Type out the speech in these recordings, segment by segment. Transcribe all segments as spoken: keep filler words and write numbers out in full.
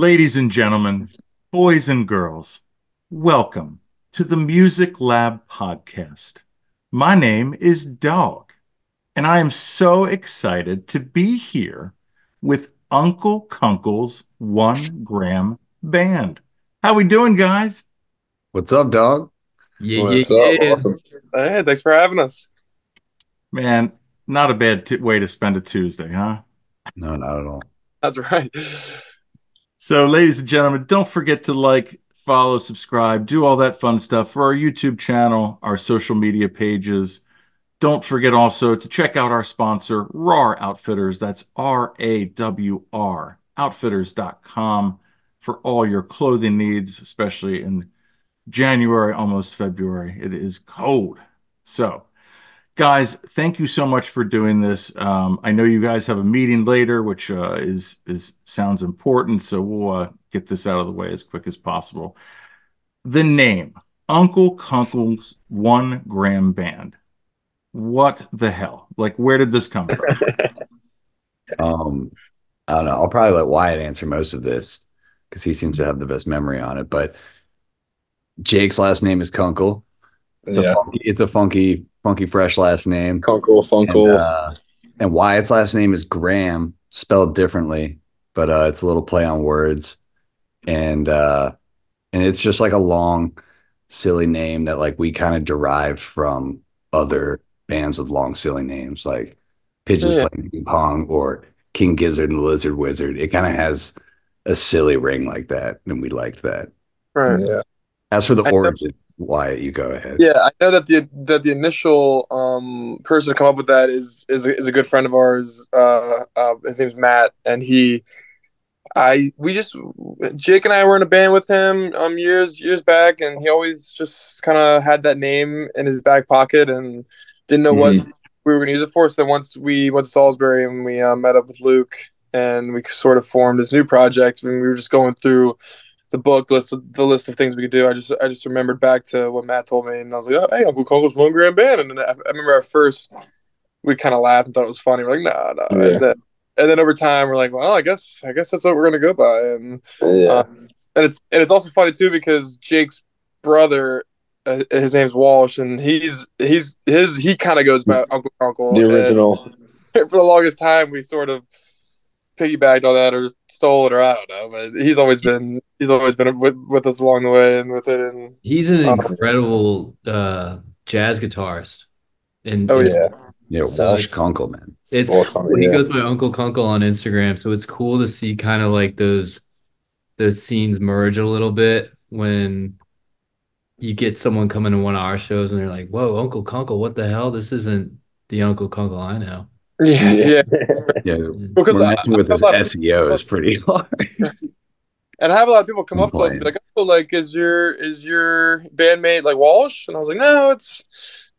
Ladies and gentlemen, boys and girls, welcome to the Music Lab podcast. My name is Dog, and I am so excited to be here with Uncle Kunkel's One Gram Band. How we doing, guys? What's up, Dog? Yeah, What's yeah, up? yeah. Awesome. Hey, thanks for having us. Man, not a bad t- way to spend a Tuesday, huh? No, not at all. That's right. So, ladies and gentlemen, don't forget to like, follow, subscribe, do all that fun stuff for our YouTube channel, our social media pages. Don't forget also to check out our sponsor, Rawr Outfitters. That's R A W R, outfitters dot com, for all your clothing needs, especially in January, almost February. It is cold. So, guys, thank you so much for doing this. Um, I know you guys have a meeting later, which uh, is is sounds important, so we'll uh, get this out of the way as quick as possible. The name, Uncle Kunkel's One Gram Band. What the hell? Like, where did this come from? um, I don't know. I'll probably let Wyatt answer most of this because he seems to have the best memory on it. But Jake's last name is Kunkel. It's, yeah. a, funky, it's a funky... Funky Fresh last name. Kunkel, Funkle. And, uh, and Wyatt's last name is Graham, spelled differently, but uh, it's a little play on words. And uh, and it's just like a long, silly name that like we kind of derived from other bands with long, silly names, like Pigeons yeah. Playing Ping Pong or King Gizzard and the Lizard Wizard. It kind of has a silly ring like that, and we liked that. Right. Yeah. As for the I origin... Know- Wyatt, you go ahead. Yeah, I know that the that the initial um, person to come up with that is is a, is a good friend of ours. Uh, uh, his name's Matt, and he, I, we just Jake and I were in a band with him um years years back, and he always just kind of had that name in his back pocket and didn't know mm-hmm. what we were going to use it for. So then once we went to Salisbury and we uh, met up with Luke, and we sort of formed this new project, and we were just going through the book list, the list of things we could do. I just, I just remembered back to what Matt told me, and I was like, "Oh, hey, Uncle Kunkel's One Gram Band." And then I, I remember at first we kind of laughed and thought it was funny. We're like, "Nah, nah." Yeah. And, then, and then over time, we're like, "Well, I guess, I guess that's what we're gonna go by." And yeah. um, and it's and it's also funny too because Jake's brother, uh, his name's Walsh, and he's he's his he kind of goes by Uncle Kunkel. The original. And for the longest time, we sort of piggybacked on that, or just stole it, or I don't know. But he's always been he's always been with, with us along the way, and with it. And he's an um, incredible uh, jazz guitarist. And oh and, yeah, yeah, so Walsh Kunkel, man. It's Walsh, he yeah. goes by Uncle Kunkel on Instagram, so it's cool to see kind of like those those scenes merge a little bit when you get someone coming to one of our shows and they're like, "Whoa, Uncle Kunkel, what the hell? This isn't the Uncle Kunkel I know." Yeah, yeah, yeah. Because we're messing I, with I his S E O is pretty hard. And I have a lot of people come I'm up playing. to us and be like, "Oh, like is your is your bandmate like Walsh?" And I was like, "No, it's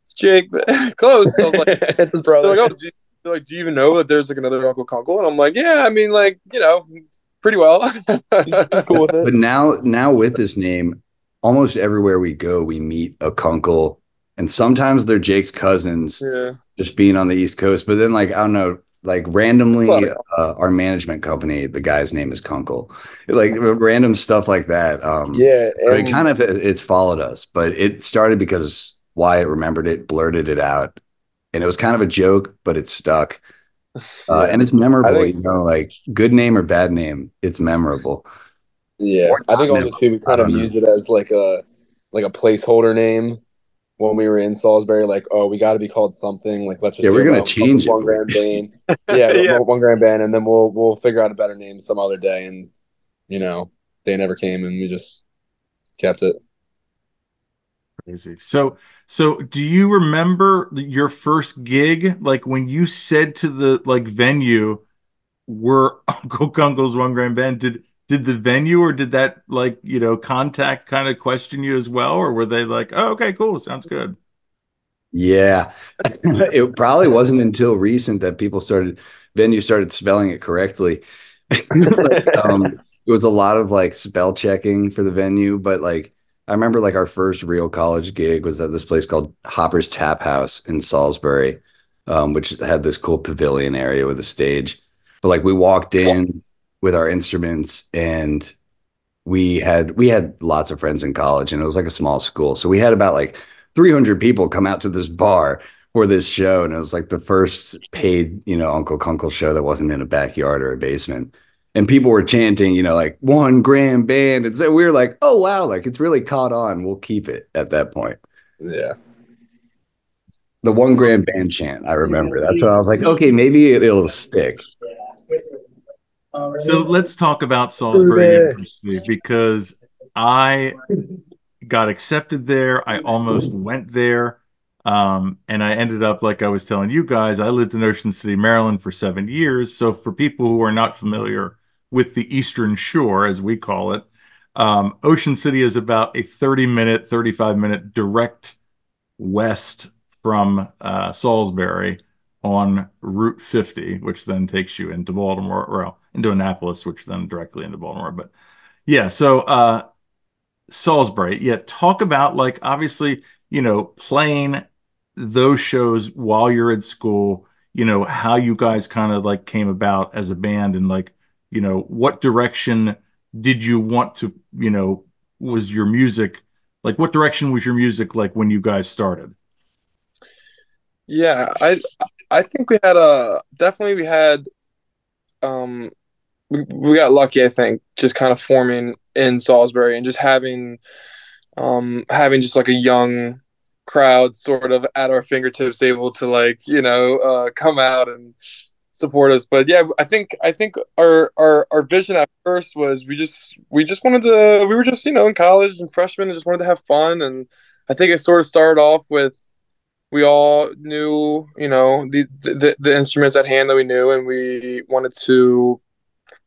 it's Jake, but close." So I was like, "It's his brother." Like, "Oh, do you, like, do you even know that there's like another Uncle Kunkel?" And I'm like, "Yeah, I mean, like you know, pretty well." Cool with it. But now, now with this name, almost everywhere we go, we meet a Kunkel, and sometimes they're Jake's cousins. Yeah. Just being on the East Coast, but then like I don't know, like randomly, uh, our management company, the guy's name is Kunkel, like random stuff like that. Um, yeah, so it kind of it's followed us, but it started because Wyatt remembered it, blurted it out, and it was kind of a joke, but it stuck, uh, and it's memorable. Think, you know, like good name or bad name, it's memorable. Yeah, I think also too, we kind of used it as like a like a placeholder name. When we were in Salisbury, like, oh, we got to be called something. Like, let's just yeah, we're gonna change it. One Gram Band, yeah, yeah, One Gram Band, and then we'll we'll figure out a better name some other day. And you know, they never came, and we just kept it. Crazy. So, so do you remember your first gig? Like when you said to the like venue, "We're Uncle Kunkel's One Gram Band." Did Did the venue or did that like, you know, contact kind of question you as well? Or were they like, "Oh, okay, cool. Sounds good." Yeah, it probably wasn't until recent that people started venue started spelling it correctly. But, um, it was a lot of like spell checking for the venue. But like I remember like our first real college gig was at this place called Hopper's Tap House in Salisbury, um, which had this cool pavilion area with a stage. But like we walked in. with our instruments, and we had we had lots of friends in college, and it was like a small school, so we had about like three hundred people come out to this bar for this show, and it was like the first paid, you know, Uncle Kunkel show that wasn't in a backyard or a basement. And people were chanting, you know, like one gram band. And so we were like, oh, wow, like it's really caught on. We'll keep it at that point. Yeah. The one gram band chant, I remember. That's what I was like, okay, maybe it'll stick. So let's talk about Salisbury University, because I got accepted there. I almost went there. Um, and I ended up, like I was telling you guys, I lived in Ocean City, Maryland for seven years. So for people who are not familiar with the Eastern Shore, as we call it, um, Ocean City is about a thirty minute, thirty-five minute direct west from uh, Salisbury on Route fifty, which then takes you into Baltimore, or into Annapolis, which then directly into Baltimore. But yeah, so uh, Salisbury, yeah, talk about, like, obviously, you know, playing those shows while you're at school, you know, how you guys kind of like came about as a band, and like, you know, what direction did you want to, you know, was your music, like what direction was your music like when you guys started? Yeah, I I think we had a, definitely we had, um, we, we got lucky, I think, just kind of forming in Salisbury and just having, um, having just like a young crowd sort of at our fingertips, able to like, you know, uh, come out and support us. But yeah, I think, I think our, our, our vision at first was we just, we just wanted to, we were just, you know, in college and freshmen and just wanted to have fun. And I think it sort of started off with, we all knew, you know, the, the, the instruments at hand that we knew. And we wanted to,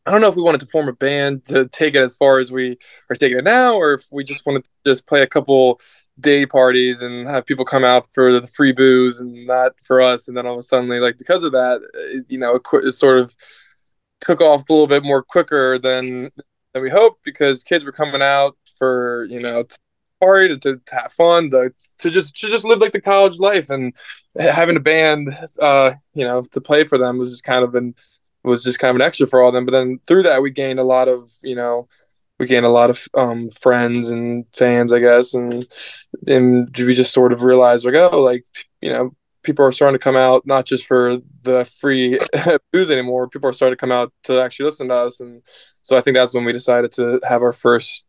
I don't know if we wanted to form a band to take it as far as we are taking it now, or if we just wanted to just play a couple day parties and have people come out for the free booze and not for us. And then all of a sudden, like, because of that, it, you know, it, qu- it sort of took off a little bit more quicker than than we hoped, because kids were coming out for, you know, to party, to, to, to have fun, to, to just to just live like the college life, and having a band, uh, you know, to play for them was just kind of an, was just kind of an extra for all of them. But then through that, we gained a lot of, you know, we gained a lot of um, friends and fans, I guess. And then we just sort of realized, like, oh, like, you know, people are starting to come out, not just for the free booze anymore. People are starting to come out to actually listen to us. And so I think that's when we decided to have our first,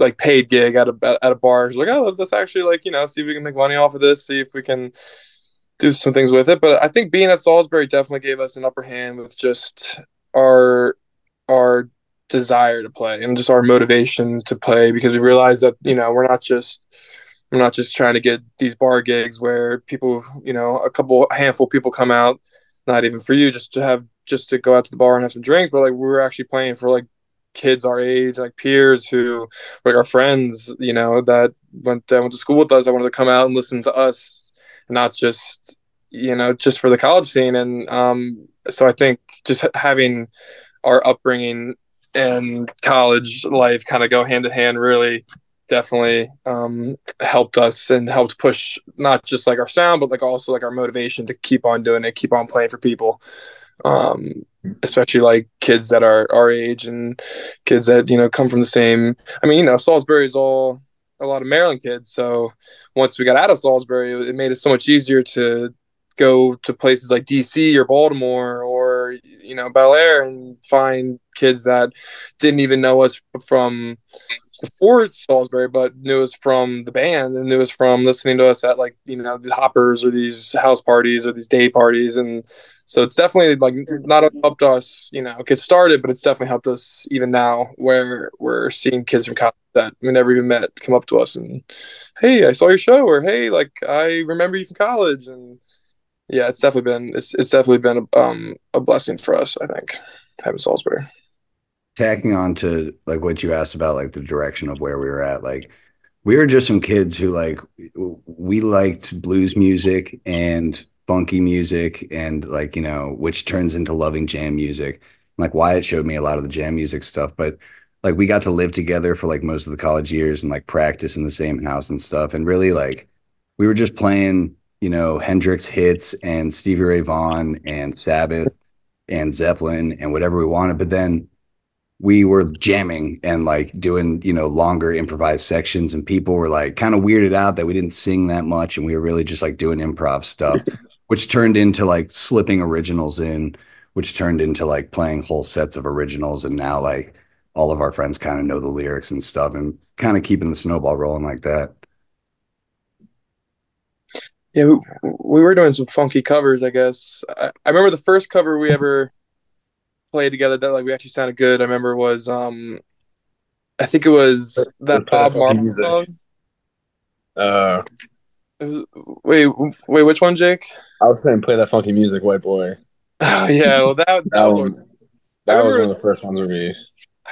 like, paid gig at a, at a bar. Like, oh, let's actually, like, you know, see if we can make money off of this, see if we can do some things with it. But I think being at Salisbury definitely gave us an upper hand with just our our desire to play and just our motivation to play, because we realized that, you know, we're not just we're not just trying to get these bar gigs where people, you know, a couple a handful of people come out, not even for you, just to have just to go out to the bar and have some drinks, but like we were actually playing for like kids our age, like peers who, like, our friends, you know, that went that went to school with us. I wanted to come out and listen to us, not just, you know, just for the college scene. And um, so I think just having our upbringing and college life kind of go hand in hand really definitely um, helped us and helped push not just like our sound, but like also like our motivation to keep on doing it, keep on playing for people, um, especially like kids that are our age and kids that, you know, come from the same. I mean, you know, Salisbury is all a lot of Maryland kids. So once we got out of Salisbury, it made it so much easier to go to places like D C or Baltimore or, you know, Bel Air and find kids that didn't even know us from before Salisbury, but knew us from the band and knew us from listening to us at, like, you know, the hoppers or these house parties or these day parties. And so it's definitely, like, not helped us, you know, get started, but it's definitely helped us even now, where we're seeing kids from college that we never even met come up to us and, hey, I saw your show, or hey, like, I remember you from college. And yeah, it's definitely been it's it's definitely been a, um, a blessing for us, I think, having Salisbury. Tacking on to, like, what you asked about, like, the direction of where we were at, like, we were just some kids who, like, we liked blues music and funky music and, like, you know, which turns into loving jam music. And, like, Wyatt showed me a lot of the jam music stuff, but, like, we got to live together for, like, most of the college years and, like, practice in the same house and stuff. And really, like, we were just playing, you know, Hendrix hits and Stevie Ray Vaughan and Sabbath and Zeppelin and whatever we wanted. But then we were jamming and like doing, you know, longer improvised sections, and people were like kind of weirded out that we didn't sing that much. And we were really just like doing improv stuff, which turned into like slipping originals in, which turned into like playing whole sets of originals. And now like all of our friends kind of know the lyrics and stuff, and kind of keeping the snowball rolling like that. Yeah, we, we were doing some funky covers, I guess. I, I remember the first cover we ever played together that like we actually sounded good, I remember, was um I think it was that Bob Marley song. Uh was, wait wait which one, Jake? I was saying Play That Funky Music, White Boy. Oh yeah, well that that, that was one, one, that remember, was one of the first ones we made.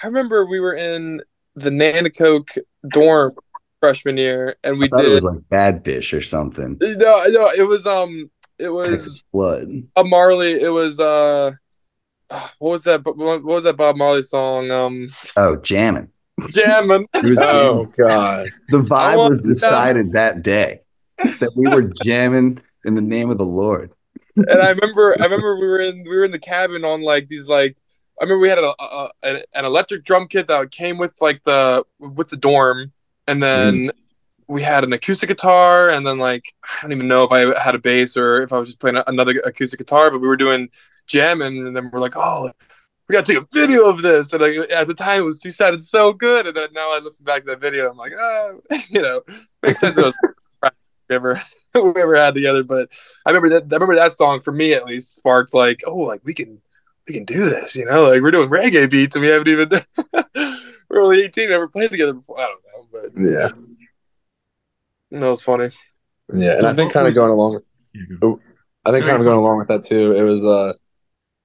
I remember we were in the Nanakoke dorm freshman year, and we I did it was like Bad Fish or something. No, no, it was um it was Blood. Bob Marley, it was uh What was that? What was that Bob Marley song? Um, oh, Jammin'. Jammin'. Oh, God. The vibe was decided that day that we were jamming in the name of the Lord. And I remember, I remember we were in we were in the cabin on like these like I remember we had a, a, a an electric drum kit that came with like the with the dorm, and then mm. we had an acoustic guitar, and then like I don't even know if I had a bass or if I was just playing another acoustic guitar, but we were doing jamming, and then we're like, oh, we gotta take a video of this, and like, at the time it was, she sounded so good, and then now I listen back to that video, I'm like, oh, you know, makes sense those we ever we ever had together. But I remember that I remember that song, for me at least, sparked like, oh, like we can we can do this, you know, like we're doing reggae beats and we haven't even we're only eighteen, never played together before. I don't know, but yeah, that was funny. Yeah, and I think kind of going along with, I think kind of going along with that too, it was uh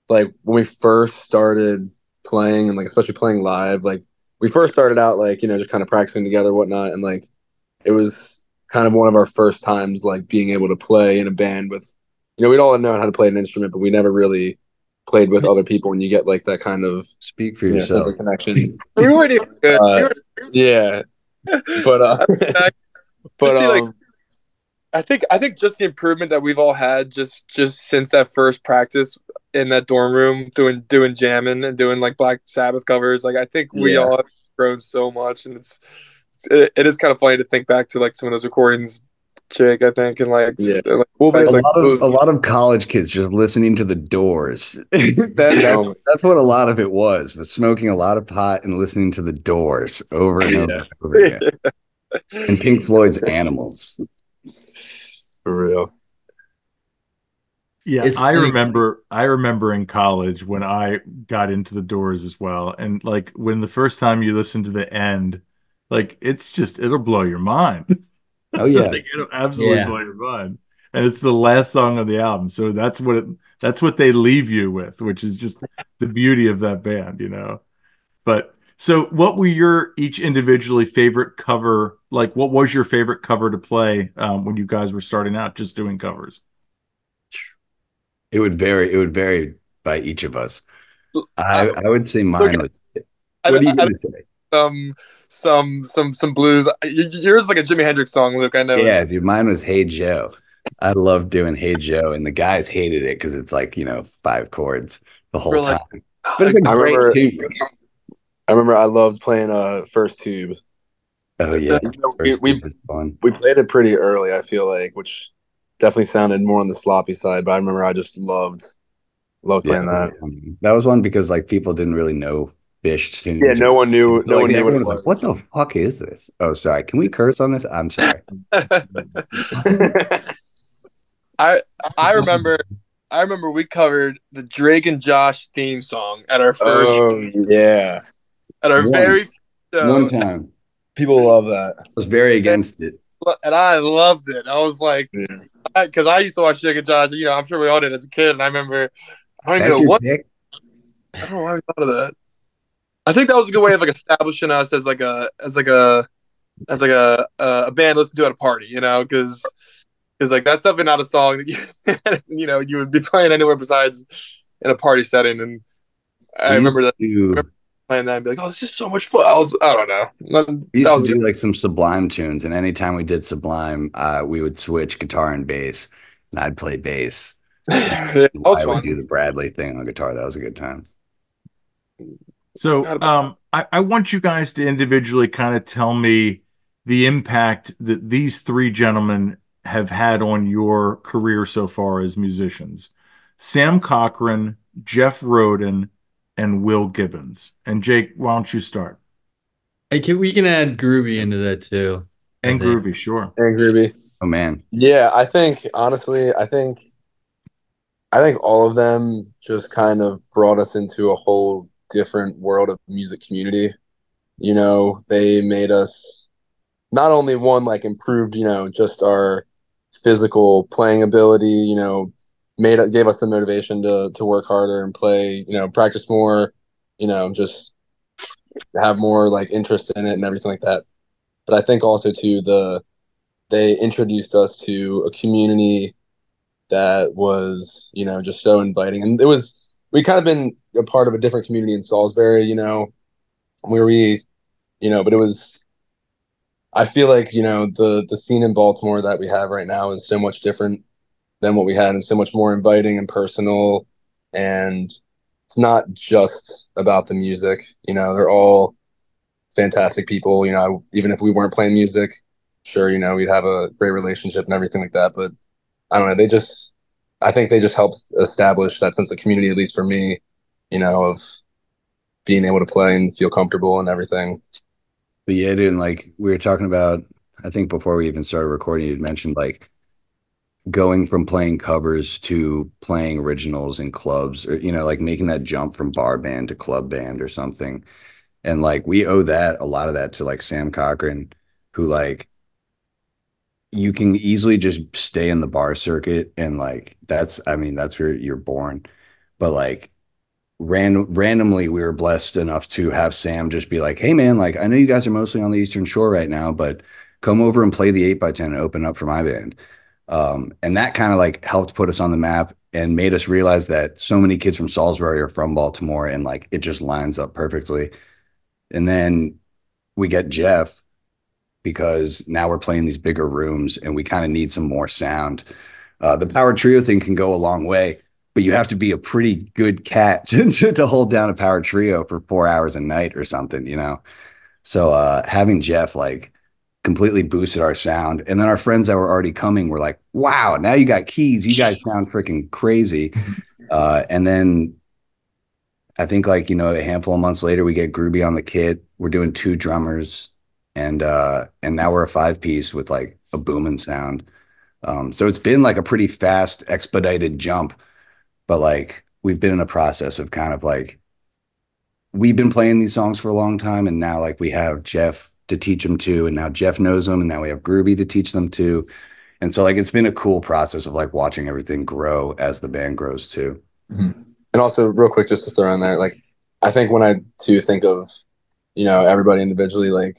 like when we first started playing, and like especially playing live, like we first started out like, you know, just kind of practicing together and whatnot, and like it was kind of one of our first times like being able to play in a band with, you know, we'd all known how to play an instrument, but we never really played with other people, and you get like that kind of speak for you yourself know, connection. We weren't even good. Uh, yeah, but uh, but um. Like, I think I think just the improvement that we've all had just just since that first practice in that dorm room, doing doing jamming and doing like Black Sabbath covers, like I think we yeah. all have grown so much, and it's, it's it, it is kind of funny to think back to like some of those recordings, Jake, I think, and like, yeah. and, like, well, like, a, like lot of, a lot of college kids just listening to The Doors. that, that, that's what a lot of it was, was smoking a lot of pot and listening to The Doors over and over, yeah. and, over again. Yeah. And Pink Floyd's Animals. For real. Yeah, it's I pretty- remember I remember in college when I got into The Doors as well, and like when the first time you listen to the end, like it's just, it'll blow your mind. Oh yeah. Like, it'll absolutely yeah. blow your mind. And it's the last song on the album, so that's what it, that's what they leave you with, which is just the beauty of that band, you know. But so what were your each individually favorite cover? Like, what was your favorite cover to play um, when you guys were starting out just doing covers? It would vary. It would vary by each of us. I, I would say mine. Was, what are you going to say? Some, some, some, some blues. Yours is like a Jimi Hendrix song, Luke. I know. Yeah, dude. Mine was Hey Joe. I loved doing Hey Joe, and the guys hated it because it's like, you know, five chords the whole like, time. But it's a I great remember, tune. I remember I loved playing uh, First Tube. Oh, yeah. You know, we, we, we played it pretty early, I feel like, which definitely sounded more on the sloppy side. But I remember I just loved loved playing yeah, that. Yeah. That was one because, like, people didn't really know Fish tunes. Yeah, no one knew. No like, one knew what it was. Like, what the fuck is this? Oh, sorry. Can we curse on this? I'm sorry. I I remember... I remember we covered the Drake and Josh theme song at our first oh, yeah. At our Once. very show. One time. People love that. I was very against and, it. And I loved it. I was like, because yeah. I, I used to watch Drake and Josh, you know, I'm sure we all did as a kid, and I remember I don't That's even know what pick? I don't know why we thought of that. I think that was a good way of like establishing us as like a as like a as like a a band listened to at a party, you know, because It's like that's definitely not a song that you, you know, you would be playing anywhere besides in a party setting. And I remember that I remember playing that and be like, oh, this is so much fun. I, was, I don't know. We used that was to do good. like some Sublime tunes, and anytime we did Sublime, uh, we would switch guitar and bass, and I'd play bass. I would do the Bradley thing on guitar. That was a good time. So um, I, I want you guys to individually kind of tell me the impact that these three gentlemen have had on your career so far as musicians. Sam Cochran, Jeff Roden, and Will Gibbons. And Jake, why don't you start? Hey, can, we can add Groovy into that too. And Groovy, sure. And Groovy. Oh, man. Yeah, I think, honestly, I think I think all of them just kind of brought us into a whole different world of music community. You know, they made us not only one, like, improved, you know, just our physical playing ability, you know, made gave us the motivation to to work harder and play, you know, practice more, you know, just have more, like, interest in it and everything like that. But I think also, too, the they introduced us to a community that was, you know, just so inviting. And it was, we kind of been a part of a different community in Salisbury, you know, where we, you know, but it was, I feel like, you know, the, the scene in Baltimore that we have right now is so much different than what we had and so much more inviting and personal. And it's not just about the music, you know, they're all fantastic people. You know, I, even if we weren't playing music, sure, you know, we'd have a great relationship and everything like that. But I don't know, they just, I think they just helped establish that sense of community, at least for me, you know, of being able to play and feel comfortable and everything. But yeah, dude, and like we were talking about, I think before we even started recording, you'd mentioned like going from playing covers to playing originals in clubs, or, you know, like making that jump from bar band to club band or something. And like, we owe that, a lot of that to like Sam Cochran, who like, you can easily just stay in the bar circuit and like that's I mean that's where you're born, but like random randomly we were blessed enough to have Sam just be like, hey man, like I know you guys are mostly on the Eastern Shore right now, but come over and play the eight by ten and open up for my band. Um and that kind of like helped put us on the map and made us realize that so many kids from Salisbury are from Baltimore, and like it just lines up perfectly. And then we get Jeff, because now we're playing these bigger rooms and we kind of need some more sound. Uh, the power trio thing can go a long way, but you have to be a pretty good cat to, to, to hold down a power trio for four hours a night or something, you know? So uh, having Jeff like completely boosted our sound. And then our friends that were already coming were like, wow, now you got keys. You guys sound freaking crazy. Uh, and then I think like, you know, a handful of months later, we get Groovy on the kit. We're doing two drummers. And uh, and now we're a five piece with like a booming sound. Um, so it's been like a pretty fast, expedited jump. But like we've been in a process of kind of like we've been playing these songs for a long time. And now like we have Jeff to teach them to. And now Jeff knows them. And now we have Groovy to teach them to. And so like it's been a cool process of like watching everything grow as the band grows too. Mm-hmm. And also real quick, just to throw in there, like I think when I too think of, you know, everybody individually, like,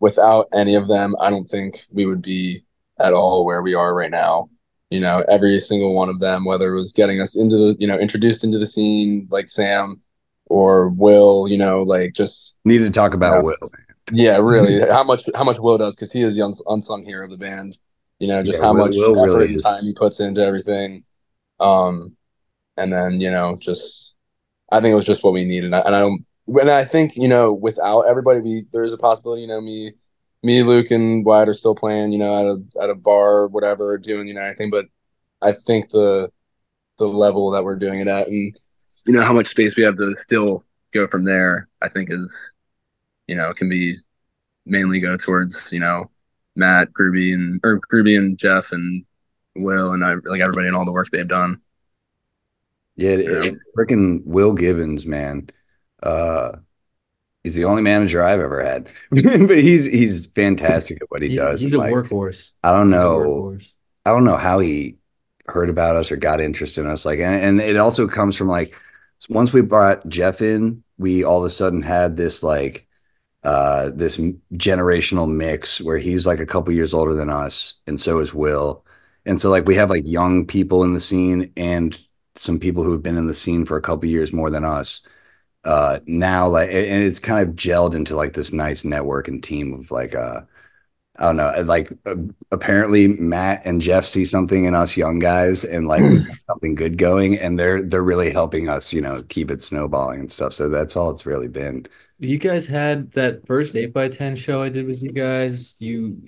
without any of them, I don't think we would be at all where we are right now. You know, every single one of them, whether it was getting us into the, you know, introduced into the scene, like Sam or Will, you know, like just needed to talk about, you know, Will. Yeah, really. how much how much Will does, because he is the uns- unsung hero of the band. You know, just yeah, how Will, much Will effort really and time he puts into everything. Um, and then, you know, just I think it was just what we needed, and I, and I don't. And I think, you know, without everybody, we, there's a possibility, you know, me, me, Luke, and Wyatt are still playing, you know, at a at a bar or whatever, doing, you know, anything. But I think the the level that we're doing it at, and you know how much space we have to still go from there, I think is, you know, can be mainly go towards, you know, Matt, Groovy, and or Groovy and Jeff and Will, and I like everybody and all the work they've done. Yeah, it, it, freaking Will Gibbons, man. Uh, he's the only manager I've ever had, but he's he's fantastic at what he, he does. He's and a like, workhorse. I don't know. I don't know how he heard about us or got interest in us. Like, and, and it also comes from like once we brought Jeff in, we all of a sudden had this like uh this generational mix where he's like a couple years older than us, and so is Will, and so like we have like young people in the scene and some people who have been in the scene for a couple years more than us. Uh, now, like, and it's kind of gelled into like this nice network and team of like, uh, I don't know, like uh, apparently Matt and Jeff see something in us young guys and like something good going, and they're they're really helping us, you know, keep it snowballing and stuff. So that's all it's really been. You guys had that first eight by ten show I did with you guys. You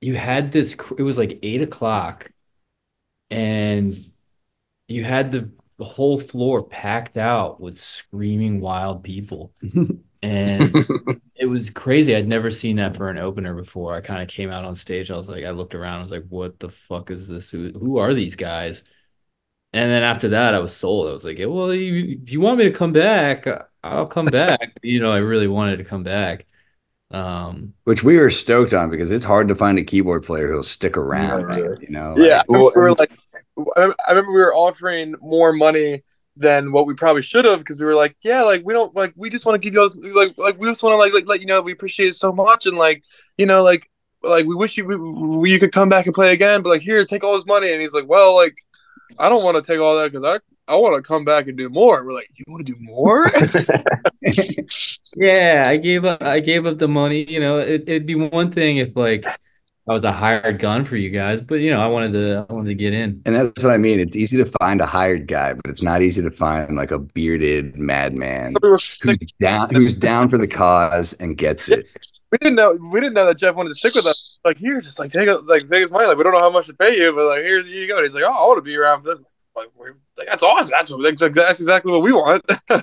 you had this. It was like eight o'clock, and you had the, the whole floor packed out with screaming wild people. And it was crazy. I'd never seen that for an opener before. I kind of came out on stage. I was like, I looked around. I was like, what the fuck is this? Who, who are these guys? And then after that, I was sold. I was like, well, you, if you want me to come back, I'll come back. You know, I really wanted to come back. Um, Which we were stoked on, because it's hard to find a keyboard player who'll stick around. Yeah, right. You know? Like, yeah. I remember, like, I remember we were offering more money than what we probably should have, because we were like, yeah, like we don't like we just want to give you all this, like like we just want to like, like let you know we appreciate it so much, and like, you know, like like we wish you we, we, you could come back and play again, but like here, take all this money. And he's like, well, like I don't want to take all that because I I want to come back and do more. And we're like, you want to do more? Yeah, I gave up. I gave up the money. You know, it, it'd be one thing if like I was a hired gun for you guys, but you know, I wanted to, I wanted to get in. And that's what I mean. It's easy to find a hired guy, but it's not easy to find like a bearded madman who's down, who's down for the cause and gets it. We didn't know, we didn't know that Jeff wanted to stick with us. Like, here, just like take, like take his money. Like, we don't know how much to pay you, but like, here, here you go. And he's like, oh, I want to be around for this. Like, we're, like that's awesome. That's what, that's exactly what we want. Well,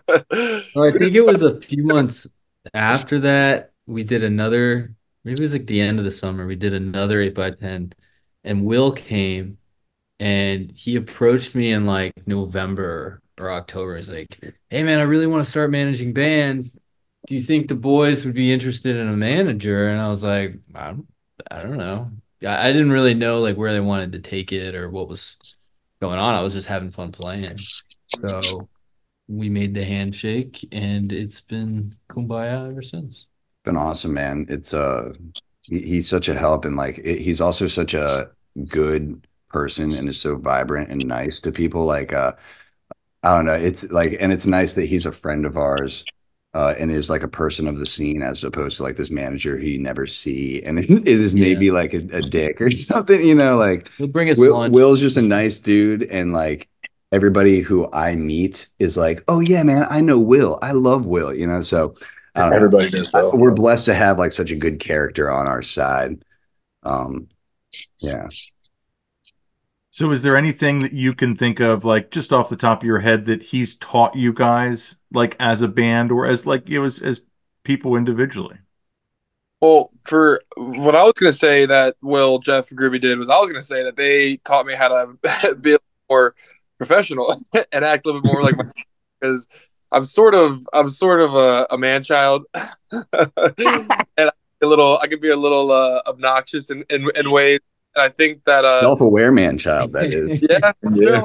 I think it was a few months after that we did another. Maybe it was like the end of the summer. We did another eight by ten, and Will came, and he approached me in like November or October. He's like, hey, man, I really want to start managing bands. Do you think the boys would be interested in a manager? And I was like, I don't, I don't know. I, I didn't really know like where they wanted to take it or what was going on. I was just having fun playing. So we made the handshake, and it's been kumbaya ever since. Been awesome, man. It's uh he, he's such a help, and like it, he's also such a good person and is so vibrant and nice to people. Like uh I don't know, it's like, and it's nice that he's a friend of ours uh and is like a person of the scene, as opposed to like this manager who you never see and it, it is maybe yeah. like a, a dick or something, you know. Like he'll bring us Will, lunch. Will's just a nice dude, and like everybody who I meet is like, oh yeah, man, I know Will, I love Will, you know. So everybody does well. We're blessed to have like such a good character on our side. Um yeah. So is there anything that you can think of, like just off the top of your head, that he's taught you guys, like as a band or as like, you know, as, as people individually? Well, for what I was going to say that Will, Jeff, and Groovy did was, I was going to say that they taught me how to be a little more professional and act a little bit more like my, because I'm sort of, I'm sort of a, a man child, and I, a little, I can be a little uh, obnoxious in, in in ways. And I think that uh, self-aware man child, that is. Yeah, yeah.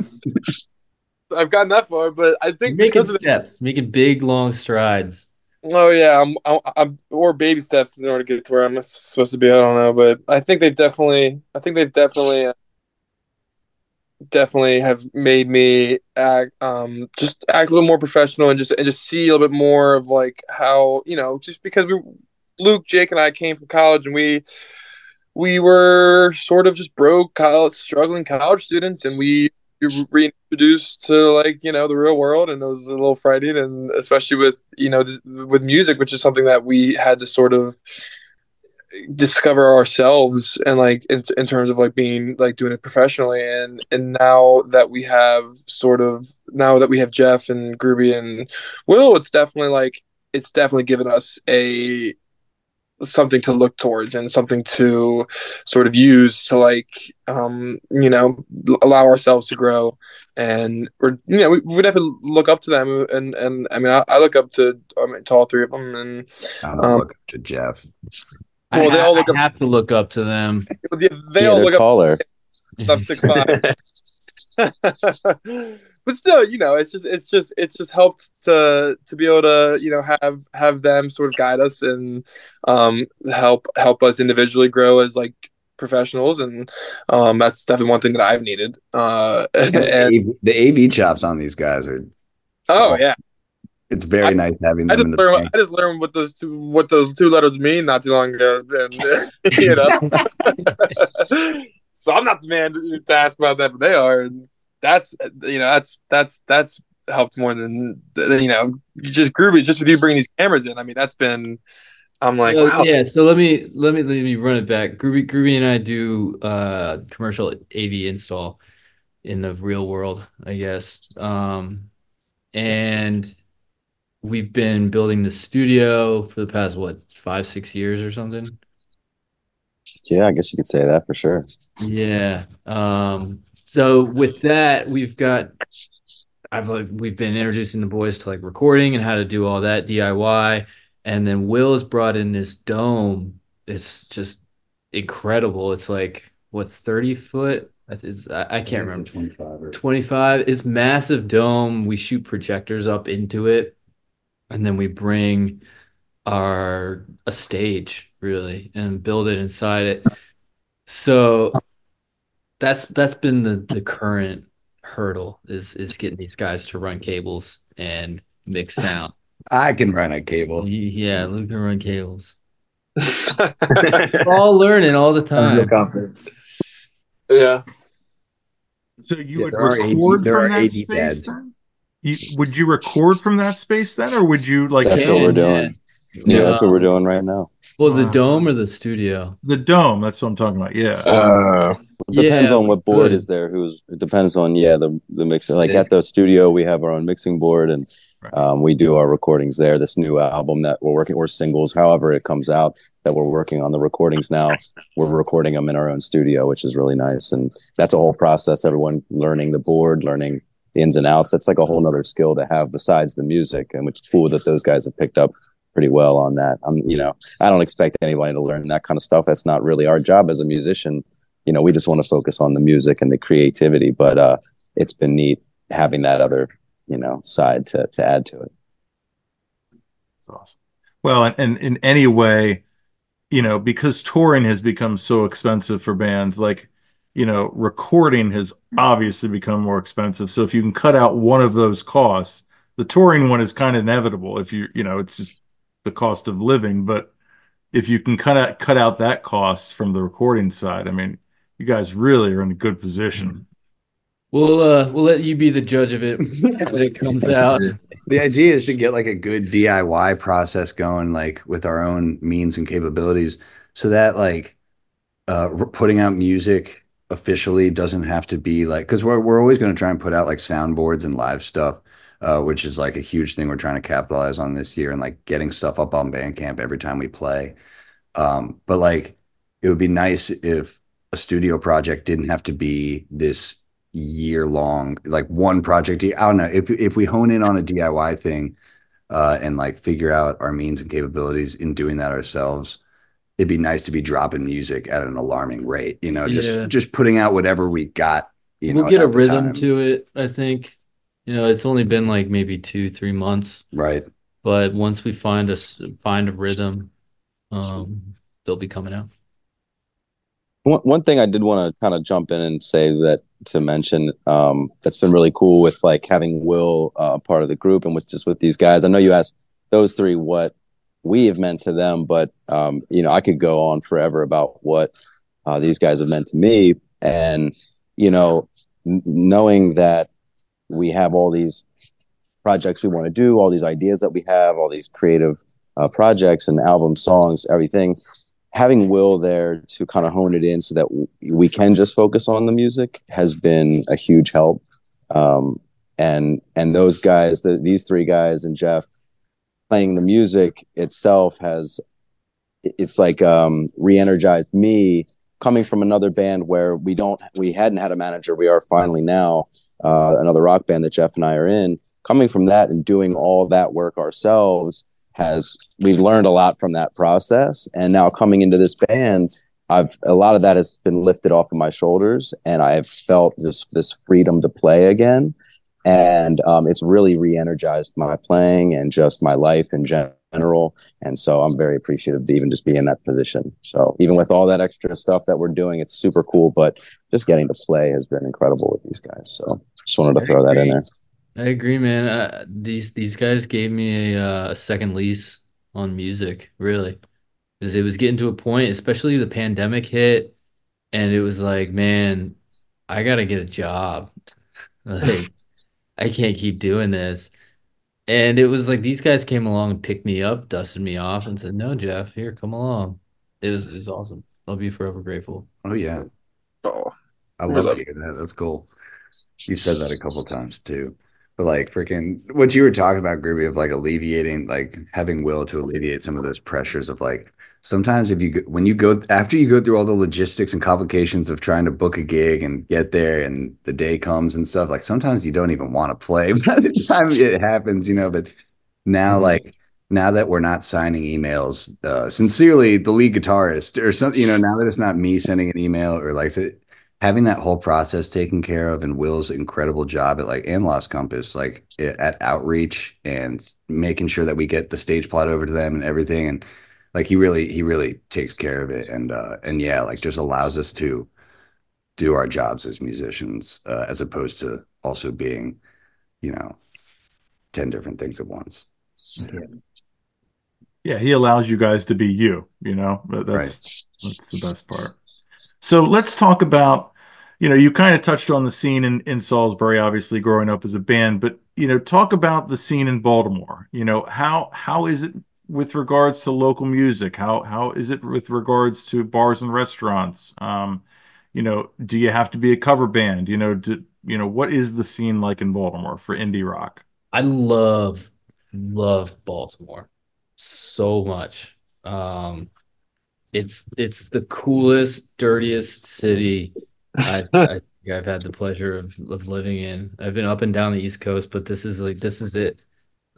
I've gotten that far, but I think You're making steps, the, making big long strides. Oh yeah, I'm, I'm, I'm, or baby steps in order to get to where I'm supposed to be. I don't know, but I think they've definitely, I think they've definitely. Uh, definitely have made me act um just act a little more professional, and just and just see a little bit more of like how, you know, just because we Luke, Jake, and I came from college, and we we were sort of just broke college struggling college students, and we reintroduced to like, you know, the real world, and it was a little frightening, and especially with, you know, th- with music, which is something that we had to sort of discover ourselves, and like in, in terms of like being like doing it professionally. And and now that we have sort of now that we have Jeff and Groovy and Will, it's definitely like it's definitely given us a something to look towards, and something to sort of use to like um you know, allow ourselves to grow. And we're, you know, we would have to look up to them, and and I mean I, I look up to I mean to all three of them, and I um, look up to Jeff. Well, I, they all look I up. have to look up to them. They, they yeah, all look taller. Up Stuff six five. But still, you know, it's just, it's just, it's just helped to to be able to, you know, have have them sort of guide us, and um, help help us individually grow as like professionals, and um, that's definitely one thing that I've needed. Uh, and the A V chops on these guys are. Oh, oh yeah. It's very I, nice having them I just in the learned, bank. I just learned what those two what those two letters mean not too long ago. And, uh, you know, so I'm not the man to ask about that, but they are. And that's you know that's that's that's helped more than you know just groovy. Just with you bringing these cameras in, I mean that's been. I'm like so, wow. yeah. So let me let me let me run it back. Groovy Groovy and I do uh, commercial A V install in the real world, I guess, um, and. We've been building the studio for the past, what, five, six years or something? Yeah, I guess you could say that for sure. Yeah. Um, so with that, we've got, I've like, we've been introducing the boys to like recording and how to do all that D I Y. And then Will has brought in this dome. It's just incredible. It's like, what, thirty foot? It's, I, I can't remember. twenty-five. Or- twenty-five. It's massive dome. We shoot projectors up into it. And then we bring our a stage really and build it inside it. So that's that's been the, the current hurdle is is getting these guys to run cables and mix sound. I can run a cable. Yeah, Luke can run cables. We're all learning all the time. Yeah. So you yeah, would record A D, from that A D space dads. Then? You, would you record from that space then, or would you like? That's what we're doing. Yeah, yeah that's what we're doing right now. Well, the uh, dome or the studio? The dome. That's what I'm talking about. Yeah. Uh, it depends yeah, on what board good. Is there. Who's? It depends on yeah the the mixer. Like at the studio, we have our own mixing board, and right. um, we do our recordings there. This new album that we're working, or singles, however it comes out, that we're working on the recordings now. We're recording them in our own studio, which is really nice, and that's a whole process. Everyone learning the board, learning. Ins and outs. That's like a whole nother skill to have besides the music, and it's cool that those guys have picked up pretty well on that. I'm, you know, I don't expect anybody to learn that kind of stuff. That's not really our job as a musician. You know, we just want to focus on the music and the creativity. But uh, it's been neat having that other, you know, side to to add to it. That's awesome. Well, and, and in any way, you know, because touring has become so expensive for bands, like. You know, recording has obviously become more expensive. So if you can cut out one of those costs, the touring one is kind of inevitable. If you, you know, it's just the cost of living. But if you can cut out, cut out that cost from the recording side, I mean, you guys really are in a good position. We'll uh, we'll let you be the judge of it when it comes out. The idea is to get like a good D I Y process going, like with our own means and capabilities, so that like uh, putting out music. Officially doesn't have to be like because we're we're always going to try and put out like soundboards and live stuff, uh, which is like a huge thing we're trying to capitalize on this year and like getting stuff up on Bandcamp every time we play. Um, but like it would be nice if a studio project didn't have to be this year long, like one project. I don't know if if we hone in on a D I Y thing uh, and like figure out our means and capabilities in doing that ourselves. It'd be nice to be dropping music at an alarming rate, you know, just, yeah. just putting out whatever we got, you we'll know, get a rhythm time. To it. I think, you know, it's only been like maybe two, three months. Right. But once we find a, find a rhythm, um, they'll be coming out. One, one thing I did want to kind of jump in and say that to mention um, that's been really cool with like having Will a uh, part of the group and with just with these guys. I know you asked those three, what, we have meant to them, but um, you know, I could go on forever about what uh, these guys have meant to me. And, you know, n- knowing that we have all these projects we want to do, all these ideas that we have, all these creative uh, projects and albums, songs, everything, having Will there to kind of hone it in so that w- we can just focus on the music has been a huge help. Um, and, and those guys, the, these three guys and Jeff, playing the music itself has, it's like um, re-energized me coming from another band where we don't, we hadn't had a manager. We are finally now uh, another rock band that Jeff and I are in. Coming from that and doing all that work ourselves has, we've learned a lot from that process. And now coming into this band, I've, a lot of that has been lifted off of my shoulders and I've felt this, this freedom to play again. And um, it's really re-energized my playing and just my life in general. And so I'm very appreciative to even just be in that position. So even with all that extra stuff that we're doing, it's super cool. But just getting to play has been incredible with these guys. So just wanted to throw that in there. I agree, man. Uh, these these guys gave me a, uh, a second lease on music, really, because it was getting to a point, especially the pandemic hit, and it was like, man, I gotta get a job. Like, I can't keep doing this. And it was like these guys came along and picked me up, dusted me off, and said, "No, Jeff, here, come along." It was it was awesome. I'll be forever grateful. Oh yeah. Oh, I love hearing that. That's cool. You said that a couple times too. But like freaking what you were talking about, Groovy, of like alleviating, like having Will to alleviate some of those pressures of like sometimes if you when you go after you go through all the logistics and complications of trying to book a gig and get there and the day comes and stuff, like sometimes you don't even want to play by the time it happens, you know. But now, mm-hmm. like now that we're not signing emails, uh, sincerely, the lead guitarist or something, you know, now that it's not me sending an email or like it. Having that whole process taken care of, and Will's incredible job at like and Lost Compass, like at outreach and making sure that we get the stage plot over to them and everything, and like he really he really takes care of it, and uh, and yeah, like just allows us to do our jobs as musicians uh, as opposed to also being, you know, ten different things at once. Yeah, yeah he allows you guys to be you. You know, that's right. That's the best part. So let's talk about, you know, you kind of touched on the scene in, in Salisbury, obviously growing up as a band, but, you know, talk about the scene in Baltimore, you know, how, how is it with regards to local music? How, how is it with regards to bars and restaurants? Um, you know, do you have to be a cover band? You know, do, you know, what is the scene like in Baltimore for indie rock? I love, love Baltimore so much. Um, It's it's the coolest, dirtiest city I, I I've had the pleasure of, of living in. I've been up and down the East Coast, but this is like this is it.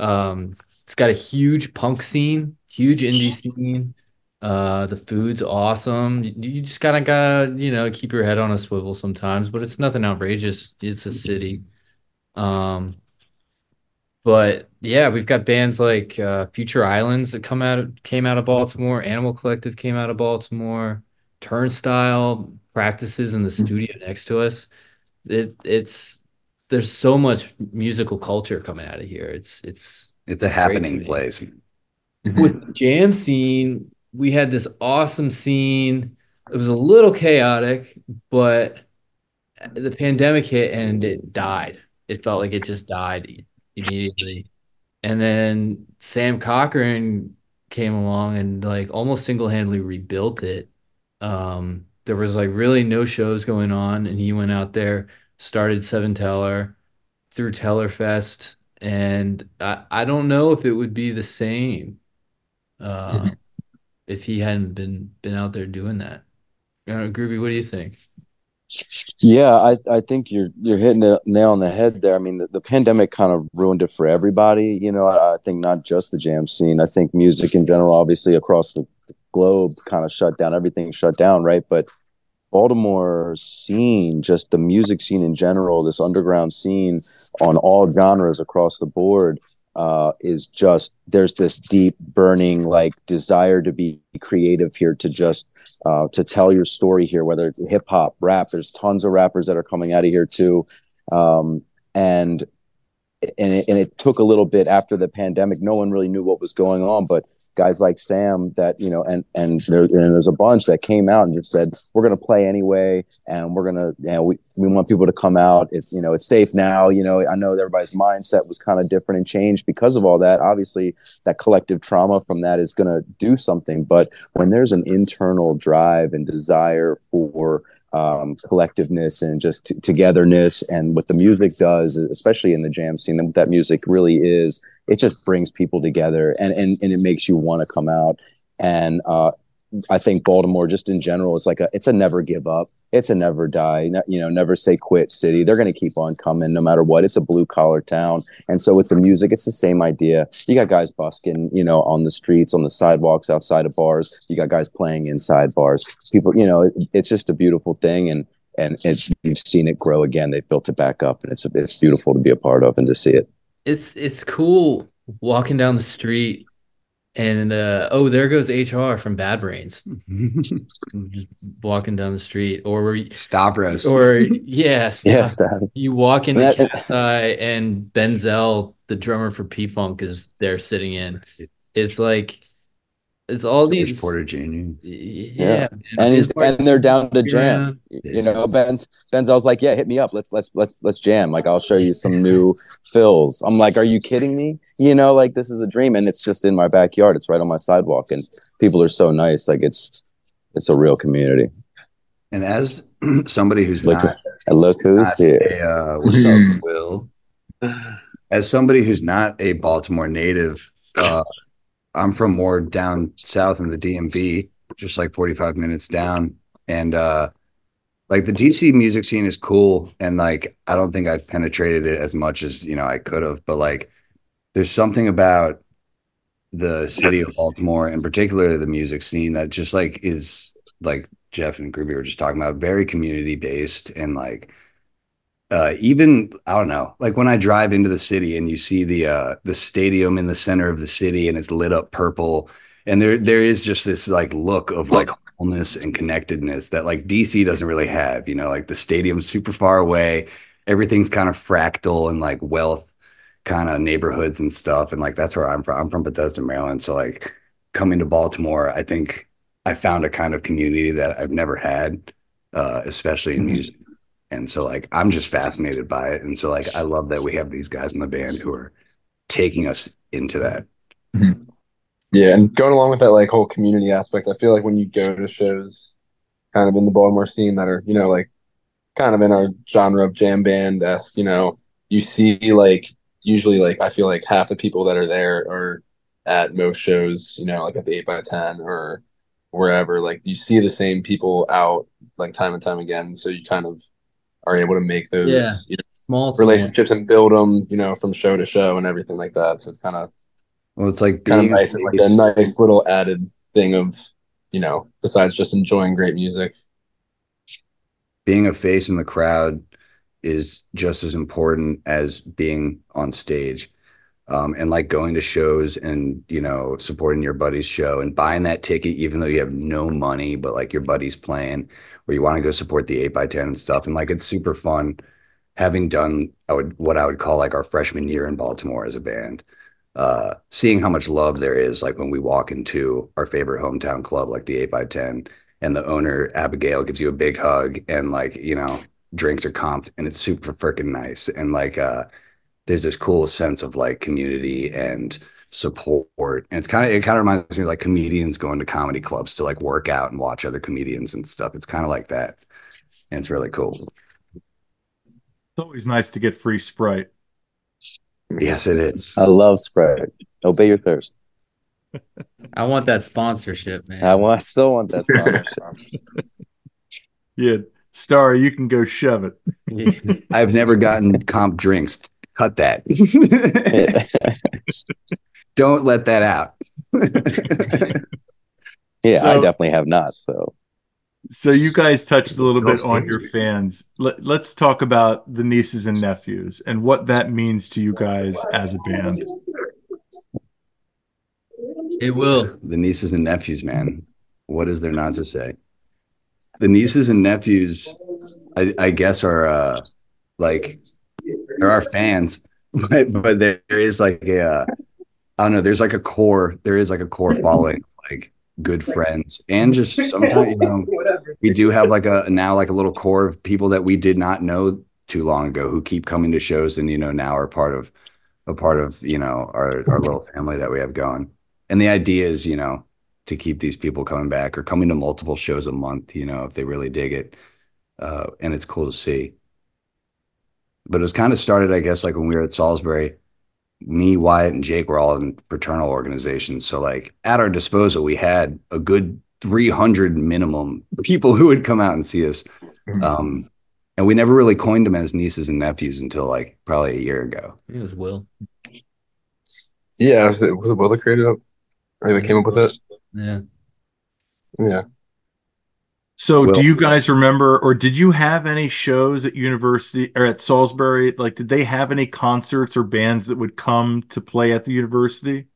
Um, it's got a huge punk scene, huge indie scene. Uh, the food's awesome. You, you just gotta gotta you know keep your head on a swivel sometimes, but it's nothing outrageous. It's a city. Um, But yeah, we've got bands like uh, Future Islands that come out of, came out of Baltimore. Animal Collective came out of Baltimore. Turnstile practices in the studio next to us. It it's there's so much musical culture coming out of here. It's it's it's a happening place. With the jam scene, we had this awesome scene. It was a little chaotic, but the pandemic hit and it died. It felt like it just died immediately. And then Sam Cochran came along and like almost single-handedly rebuilt it. Um, there was like really no shows going on, and he went out there, started Seven Teller, through Tellerfest, and I, I don't know if it would be the same uh, if he hadn't been been out there doing that. You know, Groovy, what do you think? Yeah, I, I think you're you're hitting the nail on the head there. I mean, the, the pandemic kind of ruined it for everybody. You know, I, I think not just the jam scene. I think music in general, obviously across the, the globe, kind of shut down. Everything shut down, right? But Baltimore scene, just the music scene in general, this underground scene on all genres across the board, uh, is just there's this deep burning like desire to be creative here, to just uh, to tell your story here, whether it's hip hop, rap. There's tons of rappers that are coming out of here too, um, and and it, and it took a little bit after the pandemic. No one really knew what was going on, but guys like Sam that you know, and and, there, and there's a bunch that came out and just said, "We're gonna play anyway, and we're gonna, you know, we we want people to come out. It's you know, it's safe now. You know, I know everybody's mindset was kind of different and changed because of all that. Obviously, that collective trauma from that is gonna do something. But when there's an internal drive and desire for um, collectiveness and just t- togetherness, and what the music does, especially in the jam scene, and what that music really is." It just brings people together, and, and, and it makes you want to come out. And uh, I think Baltimore, just in general, is like a it's a never give up, it's a never die, you know, never say quit city. They're going to keep on coming no matter what. It's a blue collar town, and so with the music, it's the same idea. You got guys busking, you know, on the streets, on the sidewalks, outside of bars. You got guys playing inside bars. People, you know, it, it's just a beautiful thing, and and it's you've seen it grow again. They've built it back up, and it's a, it's beautiful to be a part of and to see it. It's it's cool walking down the street And uh, oh, there goes H R from Bad Brains, just walking down the street, or Stavros, or yeah, Stav- yeah Stav- you walk into that, Cast Eye, and Benzel, the drummer for P Funk, is there sitting in. It's like it's all George these Porter Junior Yeah, yeah. and he's and they're down to jam. Yeah. You know, Ben Benzel's like, yeah, hit me up. Let's let's let's let's jam. Like, I'll show you some new fills. I'm like, are you kidding me? You know, like, this is a dream, and it's just in my backyard. It's right on my sidewalk, and people are so nice. Like, it's it's a real community. And as somebody who's look, not, I look who's here. A, uh, what's up, Will? As somebody who's not a Baltimore native, uh, I'm from more down south in the D M V, just like forty-five minutes down, and uh, like the D C music scene is cool, and like I don't think I've penetrated it as much as you know I could have, but like. There's something about the city of Baltimore, and particularly the music scene, that just like is like Jeff and Groovy were just talking about, very community based, and like uh, even I don't know, like when I drive into the city and you see the uh, the stadium in the center of the city and it's lit up purple, and there there is just this like look of like wholeness and connectedness that like D C doesn't really have, you know, like the stadium's super far away, everything's kind of fractal and like wealth. Kind of neighborhoods and stuff. And like, that's where I'm from. I'm from Bethesda, Maryland. So like coming to Baltimore, I think I found a kind of community that I've never had, uh, especially in music. And so like, I'm just fascinated by it. And so like, I love that we have these guys in the band who are taking us into that. Mm-hmm. Yeah. And going along with that, like whole community aspect, I feel like when you go to shows kind of in the Baltimore scene that are, you know, like kind of in our genre of jam band-esque, you know, you see like, usually, like, I feel like half the people that are there are at most shows, you know, like at the Eight by Ten or wherever. Like, you see the same people out, like, time and time again. So you kind of are able to make those yeah, you know, small relationships small. And build them, you know, from show to show and everything like that. So it's kind of well, it's like kind of nice, like a nice little added thing of, you know, besides just enjoying great music, being a face in the crowd is just as important as being on stage, um, and like going to shows and, you know, supporting your buddy's show and buying that ticket, even though you have no money, but like your buddy's playing or you want to go support the eight by ten and stuff. And like, it's super fun having done I would, what I would call like our freshman year in Baltimore as a band, uh, seeing how much love there is. Like when we walk into our favorite hometown club, like the eight by ten, and the owner, Abigail, gives you a big hug and like, you know, drinks are comped and it's super freaking nice. And like, uh, there's this cool sense of like community and support. And it's kind of, it kind of reminds me of like comedians going to comedy clubs to like work out and watch other comedians and stuff. It's kind of like that. And it's really cool. It's always nice to get free Sprite. Yes, it is. I love Sprite. Obey your thirst. I want that sponsorship, man. I want, I still want that sponsorship. Yeah. Star, you can go shove it. I've never gotten comp drinks. Cut that. Don't let that out. Yeah, so, I definitely have not. So, so you guys touched a little bit on your fans. Let, let's talk about the nieces and nephews and what that means to you guys as a band. It will. The nieces and nephews, man. What is there not to say? The nieces and nephews, I, I guess, are uh, like, they're our fans, but, but there is like a, I don't know, there's like a core, there is like a core following, like good friends. And just sometimes, you know, we do have like a, now like a little core of people that we did not know too long ago who keep coming to shows and, you know, now are part of, a part of, you know, our, our little family that we have going. And the idea is, you know, to keep these people coming back or coming to multiple shows a month, you know, if they really dig it. Uh, and it's cool to see. But it was kind of started, I guess, like when we were at Salisbury, me, Wyatt, and Jake were all in fraternal organizations. So like at our disposal, we had a good three hundred minimum people who would come out and see us. Um, and we never really coined them as nieces and nephews until like probably a year ago. It was Will. Yeah. Was it, was it Will that created it? Or they came up with it? Yeah. Yeah. So well, do you guys remember, or did you have any shows at university or at Salisbury? Like, did they have any concerts or bands that would come to play at the university?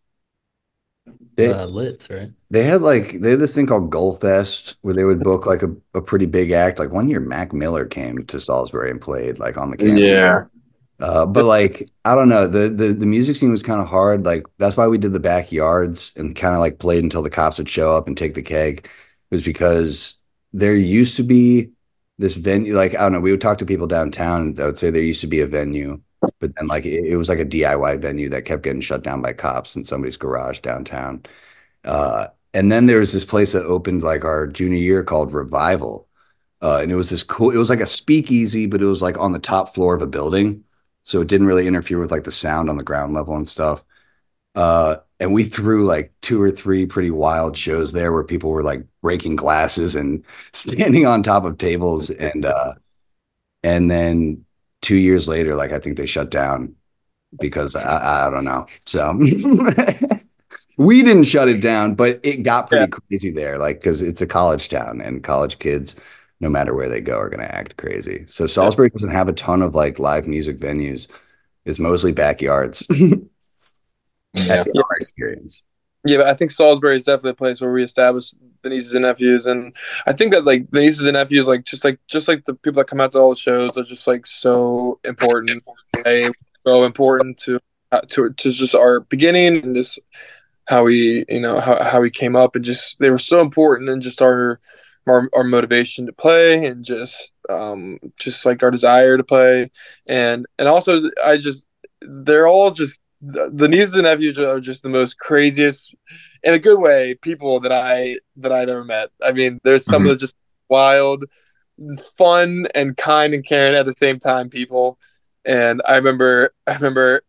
They, uh, Lids, right? They had like they had this thing called Gull Fest where they would book like a, a pretty big act. Like one year, Mac Miller came to Salisbury and played like on the campus. Yeah, uh, but like I don't know, the the the music scene was kind of hard. Like that's why we did the backyards and kind of like played until the cops would show up and take the keg. It was because there used to be this venue. Like I don't know, we would talk to people downtown, and I would say there used to be a venue. But then, like, it, it was like a D I Y venue that kept getting shut down by cops in somebody's garage downtown. Uh, and then there was this place that opened like our junior year called Revival. Uh, and it was this cool, it was like a speakeasy, but it was like on the top floor of a building. So it didn't really interfere with like the sound on the ground level and stuff. Uh, and we threw like two or three pretty wild shows there where people were like breaking glasses and standing on top of tables. And, uh, and then, two years later, like I think they shut down because I, I don't know. So we didn't shut it down, but it got pretty yeah. crazy there. Like, cause it's a college town and college kids, no matter where they go, are going to act crazy. So Salisbury doesn't have a ton of like live music venues. It's mostly backyards. yeah. yeah. experience. Yeah, but I think Salisbury is definitely a place where we establish the nieces and nephews, and I think that like the nieces and nephews, like just like just like the people that come out to all the shows, are just like so important, they so important to to to just our beginning and just how we you know how how we came up, and just they were so important and just our our, our motivation to play and just um just like our desire to play, and and also I just they're all just. The nieces and nephews are just the most craziest, in a good way, people that I that I've ever met. I mean, there's some mm-hmm. of the just wild, fun, and kind and caring at the same time people. And I remember, I remember,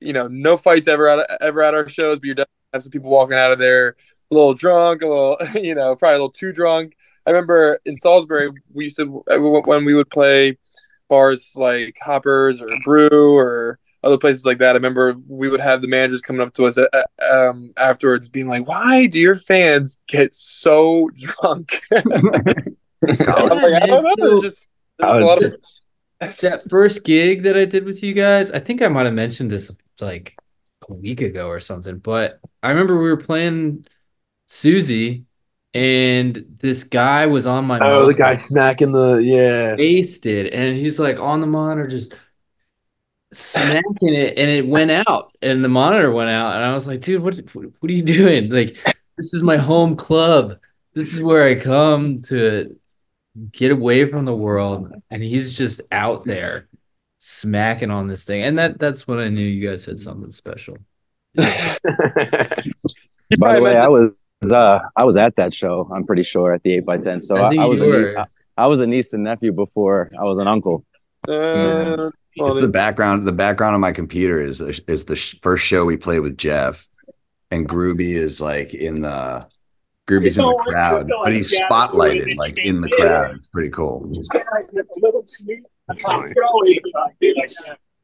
you know, no fights ever out ever at our shows, but you definitely have some people walking out of there a little drunk, a little, you know, probably a little too drunk. I remember in Salisbury, we used to when we would play bars like Hopper's or Brew or. Other places like that. I remember we would have the managers coming up to us uh, um, afterwards being like, why do your fans get so drunk? I'm like, I don't know. There's just, there's a lot just, of- that first gig that I did with you guys, I think I might have mentioned this like a week ago or something, but I remember we were playing Susie and this guy was on my monitor. Oh, the guy smacking the, yeah. Wasted. And he's like on the monitor just... smacking it, and it went out, and the monitor went out, and I was like, dude, what what are you doing? Like, this is my home club. This is where I come to get away from the world, and he's just out there smacking on this thing. And that that's when I knew you guys had something special. Yeah. By the way, I was uh, I was at that show, I'm pretty sure, at the Eight by Ten. So I, I, I was a, I, I was a niece and nephew before I was an uncle. Uh... It's the background. The background on my computer is is the sh- first show we played with Jeff, and Groovy is like in the Groovy's in the crowd, but he's spotlighted like in the crowd. It's pretty cool.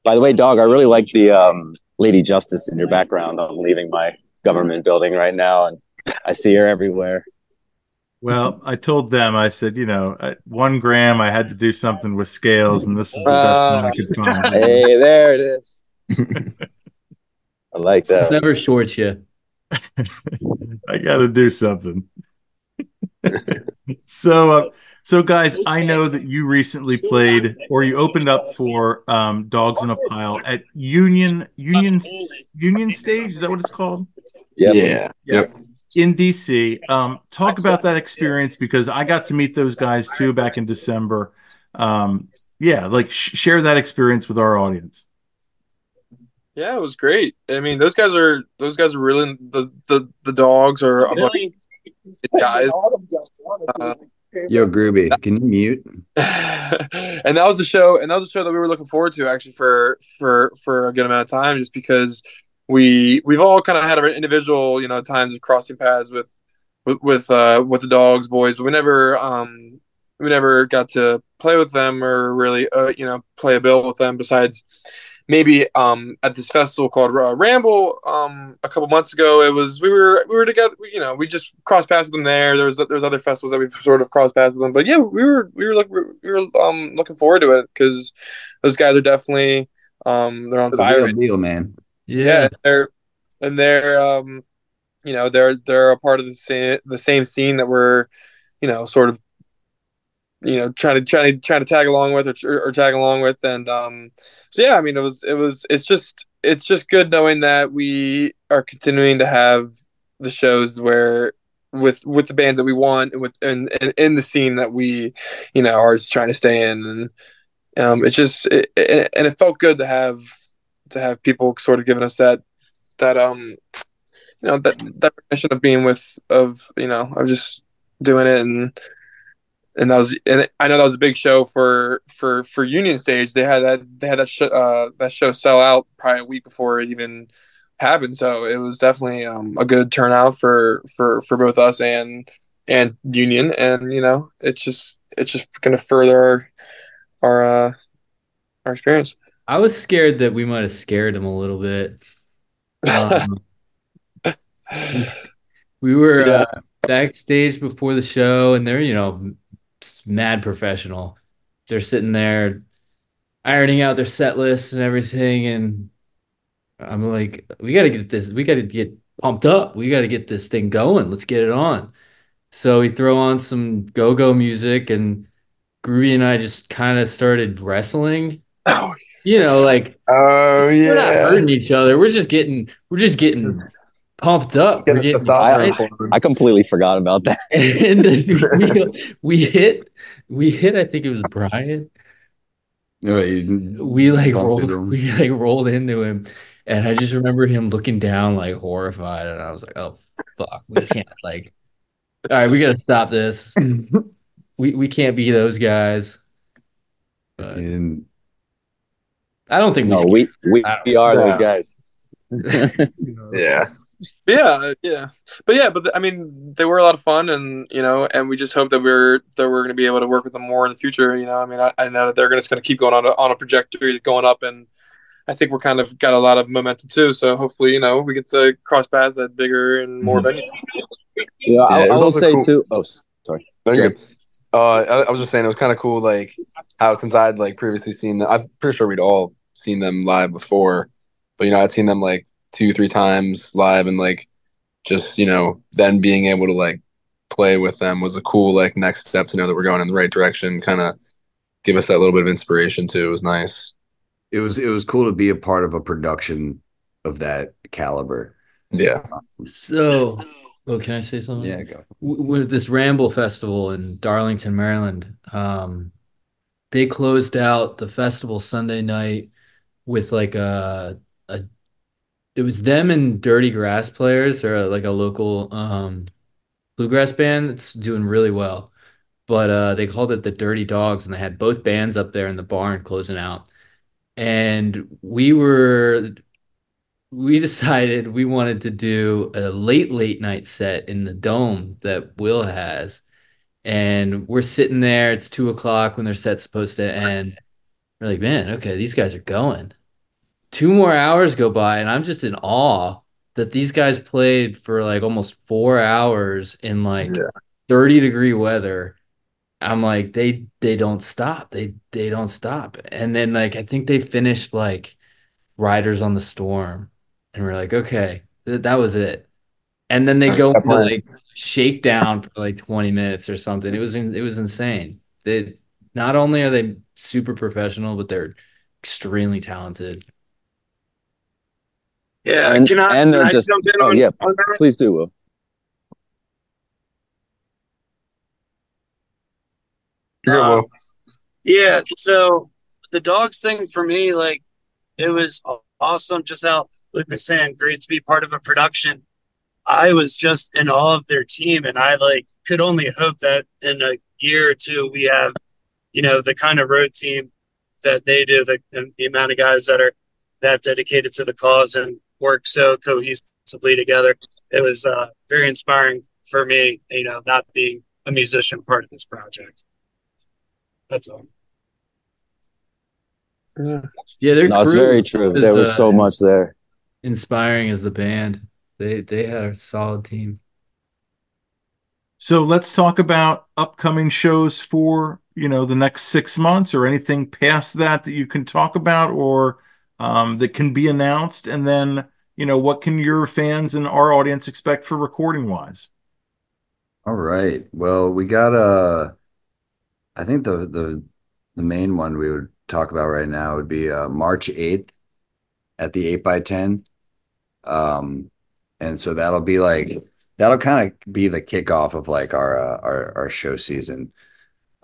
By the way, dog, I really like the um, Lady Justice in your background. I'm leaving my government building right now, and I see her everywhere. Well, I told them, I said, you know, at one gram, I had to do something with scales, and this was the uh, best thing I could find. Hey, there it is. I like that. It's never short you. I got to do something. So, uh, so guys, I know that you recently played, or you opened up for um, Dogs in a Pile at Union Union Union Stage. Is that what it's called? Yep. Yeah. Yep. In D C. Um, talk about that experience, because I got to meet those guys too back in December. Um, yeah, like sh- share that experience with our audience. Yeah, it was great. I mean, those guys are those guys are really the the, the dogs are a bunch of guys. Uh, Yo, Groovy, can you mute? And that was the show, and that was the show that we were looking forward to actually for for for a good amount of time, just because. We we've all kind of had our individual, you know, times of crossing paths with, with with uh with the dogs boys, but we never um we never got to play with them or really uh, you know play a bill with them. Besides, maybe um at this festival called uh, Ramble um a couple months ago, it was we were we were together. We, you know, we just crossed paths with them there. There was there was other festivals that we sort of crossed paths with them, but yeah, we were we were look, we were um looking forward to it because those guys are definitely um they're on fire. Real deal, man. Yeah, yeah and they're, and they're um, you know, they're they're a part of the same the same scene that we're, you know, sort of, you know, trying to trying to trying to tag along with or, or tag along with, and um, so yeah, I mean, it was it was it's just it's just good knowing that we are continuing to have the shows where with with the bands that we want and with and in the scene that we, you know, are just trying to stay in, and um, it's just it, it, and it felt good to have to have people sort of giving us that that um you know that that recognition of being with of you know of just doing it and. And that was, and I know that was a big show for, for, for Union Stage. They had that, they had that, sh- uh, that show sell out probably a week before it even happened. So it was definitely um, a good turnout for, for, for both us and, and Union. And, you know, it's just, it's just going to further our, our, uh, our experience. I was scared that we might've scared them a little bit. Um, we were yeah. uh, backstage before the show, and they're, you know, mad professional. They're sitting there ironing out their set list and everything, and I'm like, we got to get this we got to get pumped up, we got to get this thing going, let's get it on. So we throw on some go-go music, and Groovy and I just kind of started wrestling. Oh, you know, like, oh yeah, we're not hurting each other, we're just getting we're just getting pumped up. We're getting I, I completely forgot about that. And we, we hit, we hit. I think it was Brian. No, we like rolled, we like rolled into him, and I just remember him looking down like horrified, and I was like, "Oh fuck, we can't." Like, all right, we gotta stop this. We we can't be those guys. But and, I don't think no, we we, we are know. those guys. You know, yeah. Yeah, yeah, but yeah, but I mean, they were a lot of fun, and you know, and we just hope that we're that we're going to be able to work with them more in the future. You know, I mean, I, I know that they're just going to keep going on a, on a trajectory going up, and I think we're kind of got a lot of momentum too. So hopefully, you know, we get to cross paths at bigger and more venues. Yeah, I, yeah, I will say cool... too. Oh, sorry. No, you're good. Uh, I, I was just saying it was kind of cool, like how since I'd like previously seen them, I'm pretty sure we'd all seen them live before, but you know, I'd seen them like two, three times live, and like just, you know, then being able to like play with them was a cool like next step to know that we're going in the right direction, kind of give us that little bit of inspiration too. It was nice. It was it was cool to be a part of a production of that caliber. Yeah. So oh, can I say something? Yeah, go. With this Ramble Festival in Darlington, Maryland, um they closed out the festival Sunday night with like a a it was them and Dirty Grass Players, or like a local um, bluegrass band that's doing really well. But uh, they called it the Dirty Dogs, and they had both bands up there in the barn closing out. And we were, we decided we wanted to do a late, late night set in the dome that Will has. And we're sitting there, it's two o'clock when their set's supposed to end. We're like, man, okay, these guys are going. Two more hours go by, and I'm just in awe that these guys played for like almost four hours in like yeah. thirty degree weather. I'm like, they they don't stop. They they don't stop. And then like I think they finished like Riders on the Storm, and we're like, okay, th- that was it. And then they go for like Shakedown for like twenty minutes or something. It was it was insane. They not only are they super professional, but they're extremely talented. Yeah, and, can I, and can I just, jump in oh, on, yeah, on that? Please do, Will. Um, yeah, so the Dogs thing for me, like, it was awesome just how Luke was saying, great to be part of a production. I was just in awe of their team, and I, like, could only hope that in a year or two we have, you know, the kind of road team that they do, the, the amount of guys that are that dedicated to the cause and work so cohesively together. It was uh, very inspiring for me, you know, not being a musician part of this project. That's all. Yeah, yeah they're no, it's very true. There was the, so much there. Inspiring as the band. They they had a solid team. So let's talk about upcoming shows for, you know, the next six months or anything past that that you can talk about or um, that can be announced, and then you know, what can your fans and our audience expect for recording wise? All right. Well, we got a, I think the, the, the main one we would talk about right now would be uh, March eighth at the eight by ten. Um, and so that'll be like, that'll kind of be the kickoff of like our, uh, our, our show season.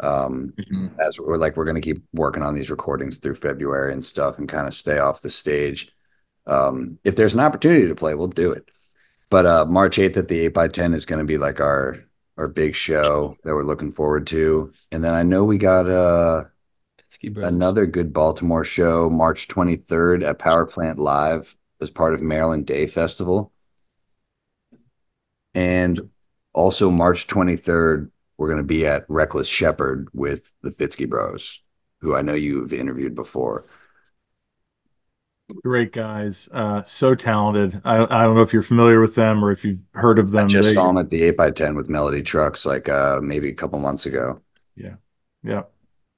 Um, mm-hmm. As we're like, we're going to keep working on these recordings through February and stuff and kind of stay off the stage. Um, if there's an opportunity to play, we'll do it. But uh, March eighth at the eight by ten is going to be like our, our big show that we're looking forward to. And then I know we got uh, another good Baltimore show, March twenty-third at Power Plant Live as part of Maryland Day Festival. And also March twenty-third, we're going to be at Reckless Shepherd with the Fitzky Bros, who I know you've interviewed before. Great guys. Uh, so talented. I, I don't know if you're familiar with them or if you've heard of them. I just they, saw them at the eight by ten with Melody Trucks like uh, maybe a couple months ago. Yeah. Yeah.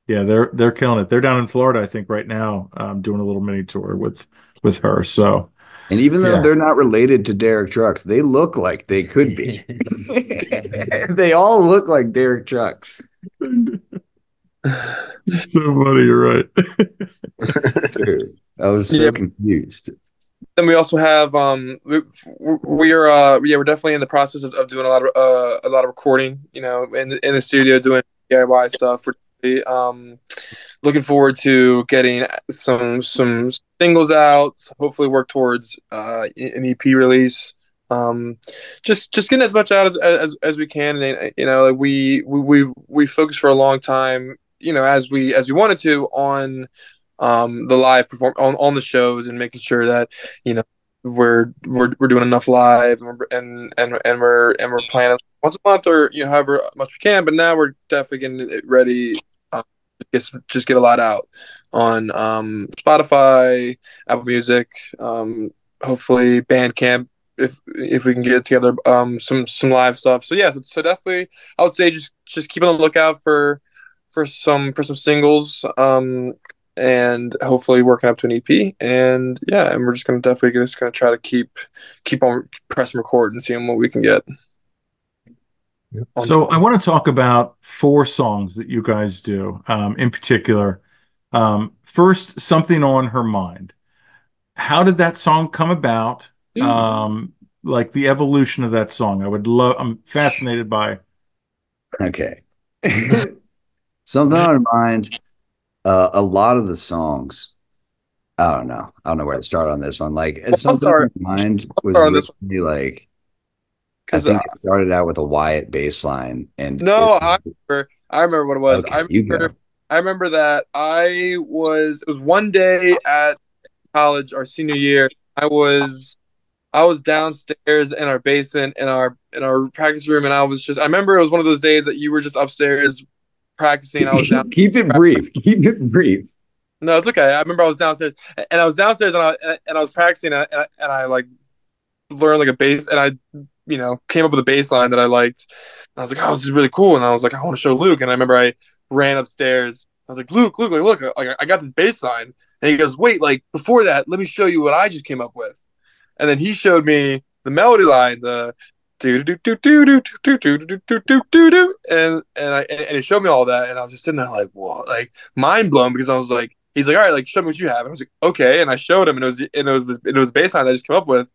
Yeah, they're they're killing it. They're down in Florida, I think, right now, um, doing a little mini tour with with her. So, and even though yeah. they're not related to Derek Trucks, they look like they could be. They all look like Derek Trucks. So funny, you're right. Dude, I was so yeah. confused. Then we also have um, we, we are uh, yeah we're definitely in the process of, of doing a lot of uh, a lot of recording, you know, in the, in the studio doing D I Y stuff. We're Um, looking forward to getting some some singles out. Hopefully, work towards uh, an E P release. Um, just just getting as much out as as, as we can. And, you know, like we we we we focused for a long time, you know, as we as we wanted to on um, the live perform on, on the shows and making sure that you know we're we're we're doing enough live and we're, and, and and we're and we're playing once a month or you know however much we can. But now we're definitely getting it ready. Just, just get a lot out on um, Spotify, Apple Music, um, hopefully Bandcamp if if we can get together um, some some live stuff. So yeah, so, so definitely I would say just just keep on the lookout for for some for some singles um, and hopefully working up to an E P. And yeah, and we're just gonna definitely just gonna try to keep keep on pressing record and seeing what we can get. So I want to talk about four songs that you guys do um, in particular. Um, first, Something on Her Mind. How did that song come about? Um, like the evolution of that song. I would love, I'm fascinated by. Okay. Something on Her Mind. Uh, a lot of the songs, I don't know. I don't know where to start on this one. Like well, Something on Her Mind was really like, I think it started out with a Wyatt bass line. And no, it, I remember. I remember what it was. Okay, I remember. I remember that I was. It was one day at college, our senior year. I was, I was downstairs in our basement, in our in our practice room, and I was just. I remember it was one of those days that you were just upstairs practicing. I was down. Keep it brief. Keep it brief. No, it's okay. I remember I was downstairs, and I was downstairs, and I and I was practicing, and I, and I like learned like a bass, and I. you know, came up with a bass line that I liked. I was like, oh, this is really cool. And I was like, I want to show Luke. And I remember I ran upstairs. I was like, Luke, Luke, look, look, I got this bass line. And he goes, wait, like before that, let me show you what I just came up with. And then he showed me the melody line, the do do do do do do do do do do do do, and and I and he showed me all that. And I was just sitting there like, whoa, like mind blown because I was like, he's like, all right, like show me what you have. And I was like, okay. And I showed him, and it was and it was this it was bass line that I just came up with.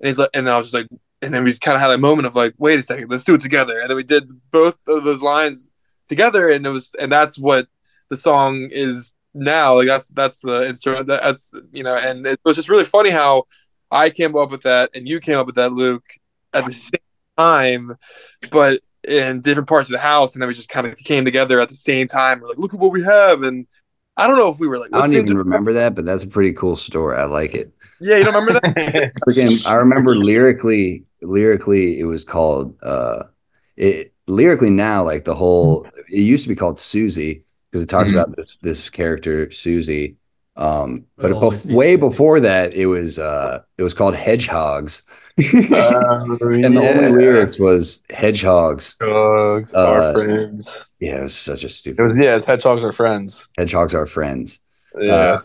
And he's like, and then I was just like. And then we just kind of had that moment of like, wait a second, let's do it together. And then we did both of those lines together, and it was, and that's what the song is now. Like that's that's the instrument. That's you know, and it was just really funny how I came up with that and you came up with that, Luke, at the same time, but in different parts of the house. And then we just kind of came together at the same time. We're like, look at what we have. And I don't know if we were like, I don't even to- remember that, but that's a pretty cool story. I like it. Yeah, you don't remember that? Again, I remember lyrically. Lyrically, it was called. Uh, it lyrically now, like the whole. It used to be called Susie because it talks mm-hmm. about this, this character Susie. Um, but oh, bef- way before that, it was uh, it was called Hedgehogs, uh, and yeah. the only lyrics was Hedgehogs. Hedgehogs uh, are friends. Yeah, it was such a stupid. It was yeah, it's Hedgehogs are friends. Hedgehogs are friends. Yeah. Uh,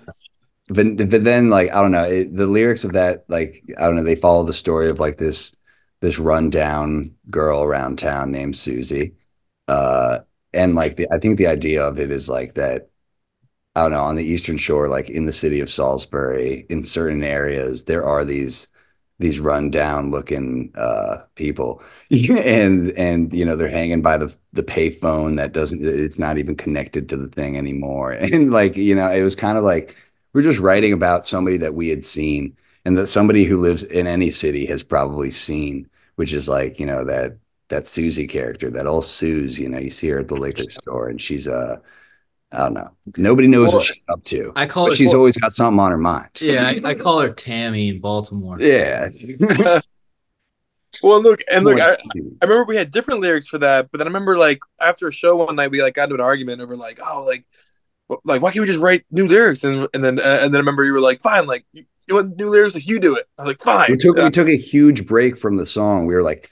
but, but then, like, I don't know, it, the lyrics of that, like, I don't know, they follow the story of like this this rundown girl around town named Susie, uh, and like the I think the idea of it is like that. I don't know, on the Eastern Shore, like in the city of Salisbury, in certain areas, there are these these rundown looking uh, people, and and you know they're hanging by the the payphone that doesn't, it's not even connected to the thing anymore, and like you know it was kind of like. We're just writing about somebody that we had seen and that somebody who lives in any city has probably seen, which is like, you know, that that Susie character, that old Suze, you know, you see her at the liquor store and she's, uh, I don't know. Nobody knows well, what she's up to. I call but her, she's well, always got something on her mind. Yeah, I, I call her Tammy in Baltimore. Yeah. Well, look, and look, I, I remember we had different lyrics for that, but then I remember like after a show one night, we like got into an argument over like, oh, like, Like, why can't we just write new lyrics? And and then uh, and then I remember you were like, fine, like, you want new lyrics? Like, you do it. I was like, fine. We took, yeah. we took a huge break from the song. We were like,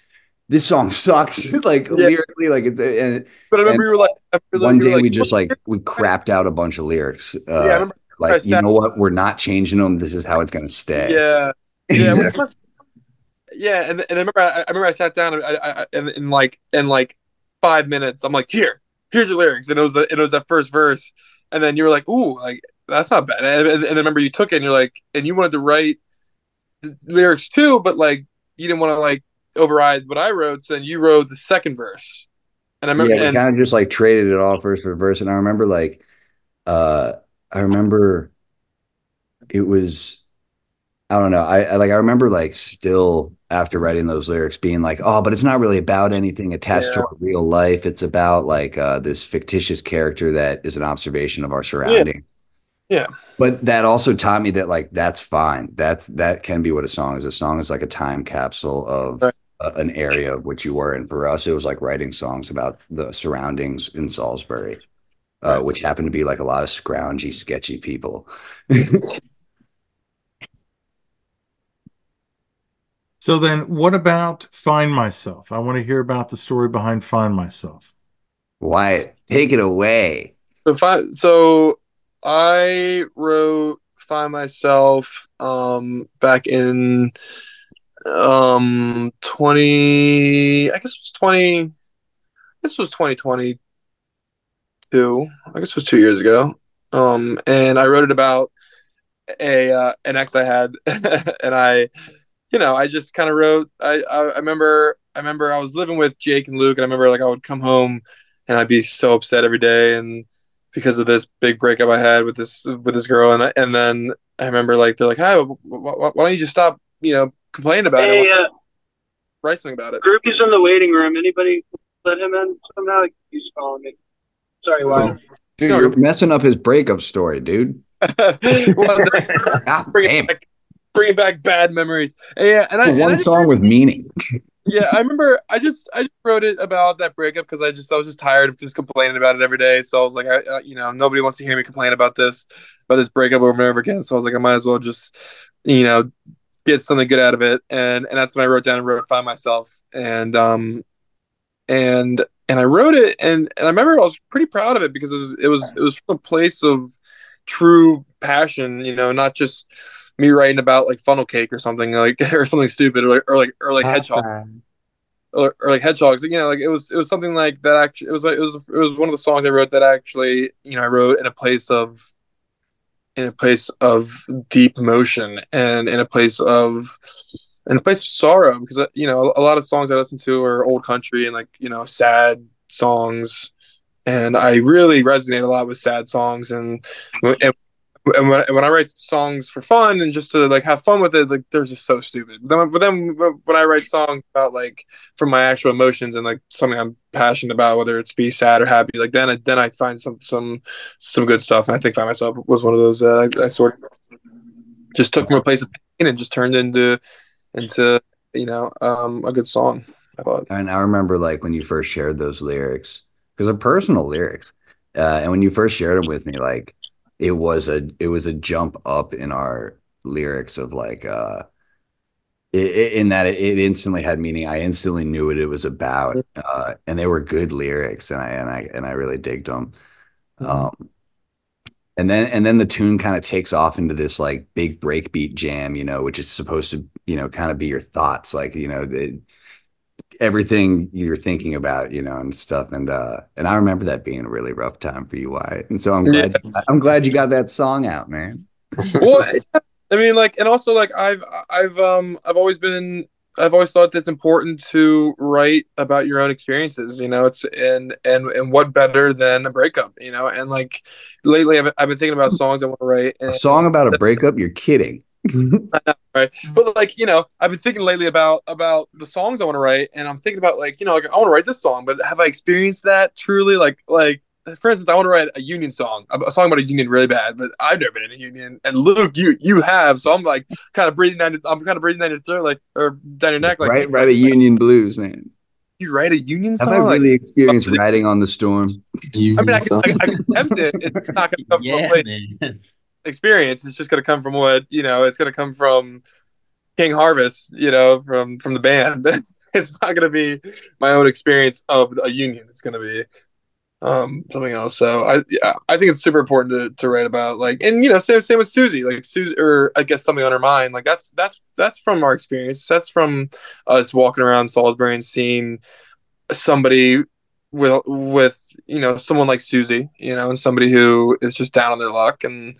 this song sucks. like, yeah. lyrically, like, it's. And, but I remember you were like. Remember one day like, we just, like, we crapped out a bunch of lyrics. Uh, yeah, I remember like, I you know what? We're not changing them. This is how it's going to stay. Yeah. Yeah. yeah. And, and I remember I, I remember I sat down and, I, I, and, and like, in like five minutes, I'm like, here, here's your lyrics. And it was, the, it was that first verse. And then you were like, ooh, like, that's not bad. And, and, and I remember you took it and you're like, and you wanted to write lyrics too, but like, you didn't want to like override what I wrote. So then you wrote the second verse. And I remember yeah, kind of just like traded it all verse for verse. And I remember like, uh, I remember it was, I don't know. I, I like, I remember like still after writing those lyrics being like, oh, but it's not really about anything attached yeah. to our real life. It's about like uh, this fictitious character that is an observation of our surrounding. Yeah. yeah. But that also taught me that like, that's fine. That's, that can be what a song is. A song is like a time capsule of right. uh, an area of which you were. And for us, it was like writing songs about the surroundings in Salisbury, uh, right. which happened to be like a lot of scroungy, sketchy people. So then what about Find Myself? I want to hear about the story behind Find Myself. Wyatt, take it away. So, fi- so I wrote Find Myself um, back in um, twenty, I guess it was twenty, this was twenty twenty-two, I guess it was two years ago. Um, and I wrote it about a uh, an ex I had and I... You know, I just kind of wrote. I, I I remember I remember I was living with Jake and Luke, and I remember like I would come home, and I'd be so upset every day, and because of this big breakup I had with this with this girl, and I, and then I remember like they're like, "Hi, wh- wh- why don't you just stop? You know, complaining about hey, it, uh, write something about it." Groupie's in the waiting room. Anybody let him in somehow? He's calling me. Sorry, wow. Dude, no, you're messing up his breakup story, dude. well, Damn. Bringing back bad memories. And yeah, and I one and I song remember, with meaning. yeah, I remember. I just I just wrote it about that breakup because I just I was just tired of just complaining about it every day. So I was like, I, uh, you know, nobody wants to hear me complain about this about this breakup over and over again. So I was like, I might as well just, you know, get something good out of it. And and that's when I wrote down and wrote Find Myself. And um, and and I wrote it, and and I remember I was pretty proud of it because it was it was it was from a place of true passion. You know, not just me writing about like funnel cake or something like or something stupid or like or like or like hedgehog or, or like hedgehogs. You know, like it was it was something like that. Actually, it was like it was it was one of the songs I wrote that actually you know I wrote in a place of in a place of deep emotion and in a place of in a place of sorrow because you know a lot of songs I listen to are old country and like you know sad songs and I really resonate a lot with sad songs and. and And when, when I write songs for fun and just to like have fun with it, like they're just so stupid. But then when I write songs about like from my actual emotions and like something I'm passionate about, whether it's be sad or happy, like then I, then I find some some some good stuff. And I think Find Myself was one of those that uh, I, I sort of just took from a place of pain and just turned into into you know um, a good song. I thought. And I remember like when you first shared those lyrics because they're personal lyrics, uh, and when you first shared them with me, like. It was a it was a jump up in our lyrics of like uh, it, it, in that it, it instantly had meaning. I instantly knew what it was about, uh, and they were good lyrics, and I and I and I really digged them. Um, And then and then the tune kind of takes off into this like big breakbeat jam, you know, which is supposed to, you know, kind of be your thoughts, like, you know, the, everything you're thinking about, you know, and stuff. And uh, and I remember that being a really rough time for you, Wyatt. And so I'm glad yeah. I'm glad you got that song out, man. Well, I mean, like, and also like I've I've um I've always been I've always thought that's important to write about your own experiences, you know, it's and, and, and what better than a breakup, you know, and like lately I've been, I've been thinking about songs I want to write. And a song about a breakup? You're kidding. I know, right? But like, you know, I've been thinking lately about, about the songs I want to write, and I'm thinking about like, you know, like I want to write this song, but have I experienced that truly? Like, like, for instance, I want to write a union song, a song about a union really bad, but I've never been in a union. And Luke, you you have, so I'm like kind of breathing down. I'm kind of breathing down your throat, like or down your neck, like write, write like, a union like, blues, man. You write a union song. Have I really like, experienced like, riding on the storm? Union I mean, I can, I, I can attempt it. It's not going to come yeah, from a experience. It's just going to come from what you know. It's going to come from King Harvest, you know, from from the band. It's not going to be my own experience of a union. It's going to be. um something else so i yeah, i think it's super important to, to write about like and you know same same with Susie like Susie or I guess Something on Her Mind like that's that's that's from our experience, that's from us walking around Salisbury and seeing somebody with with you know someone like Susie, you know, and somebody who is just down on their luck. And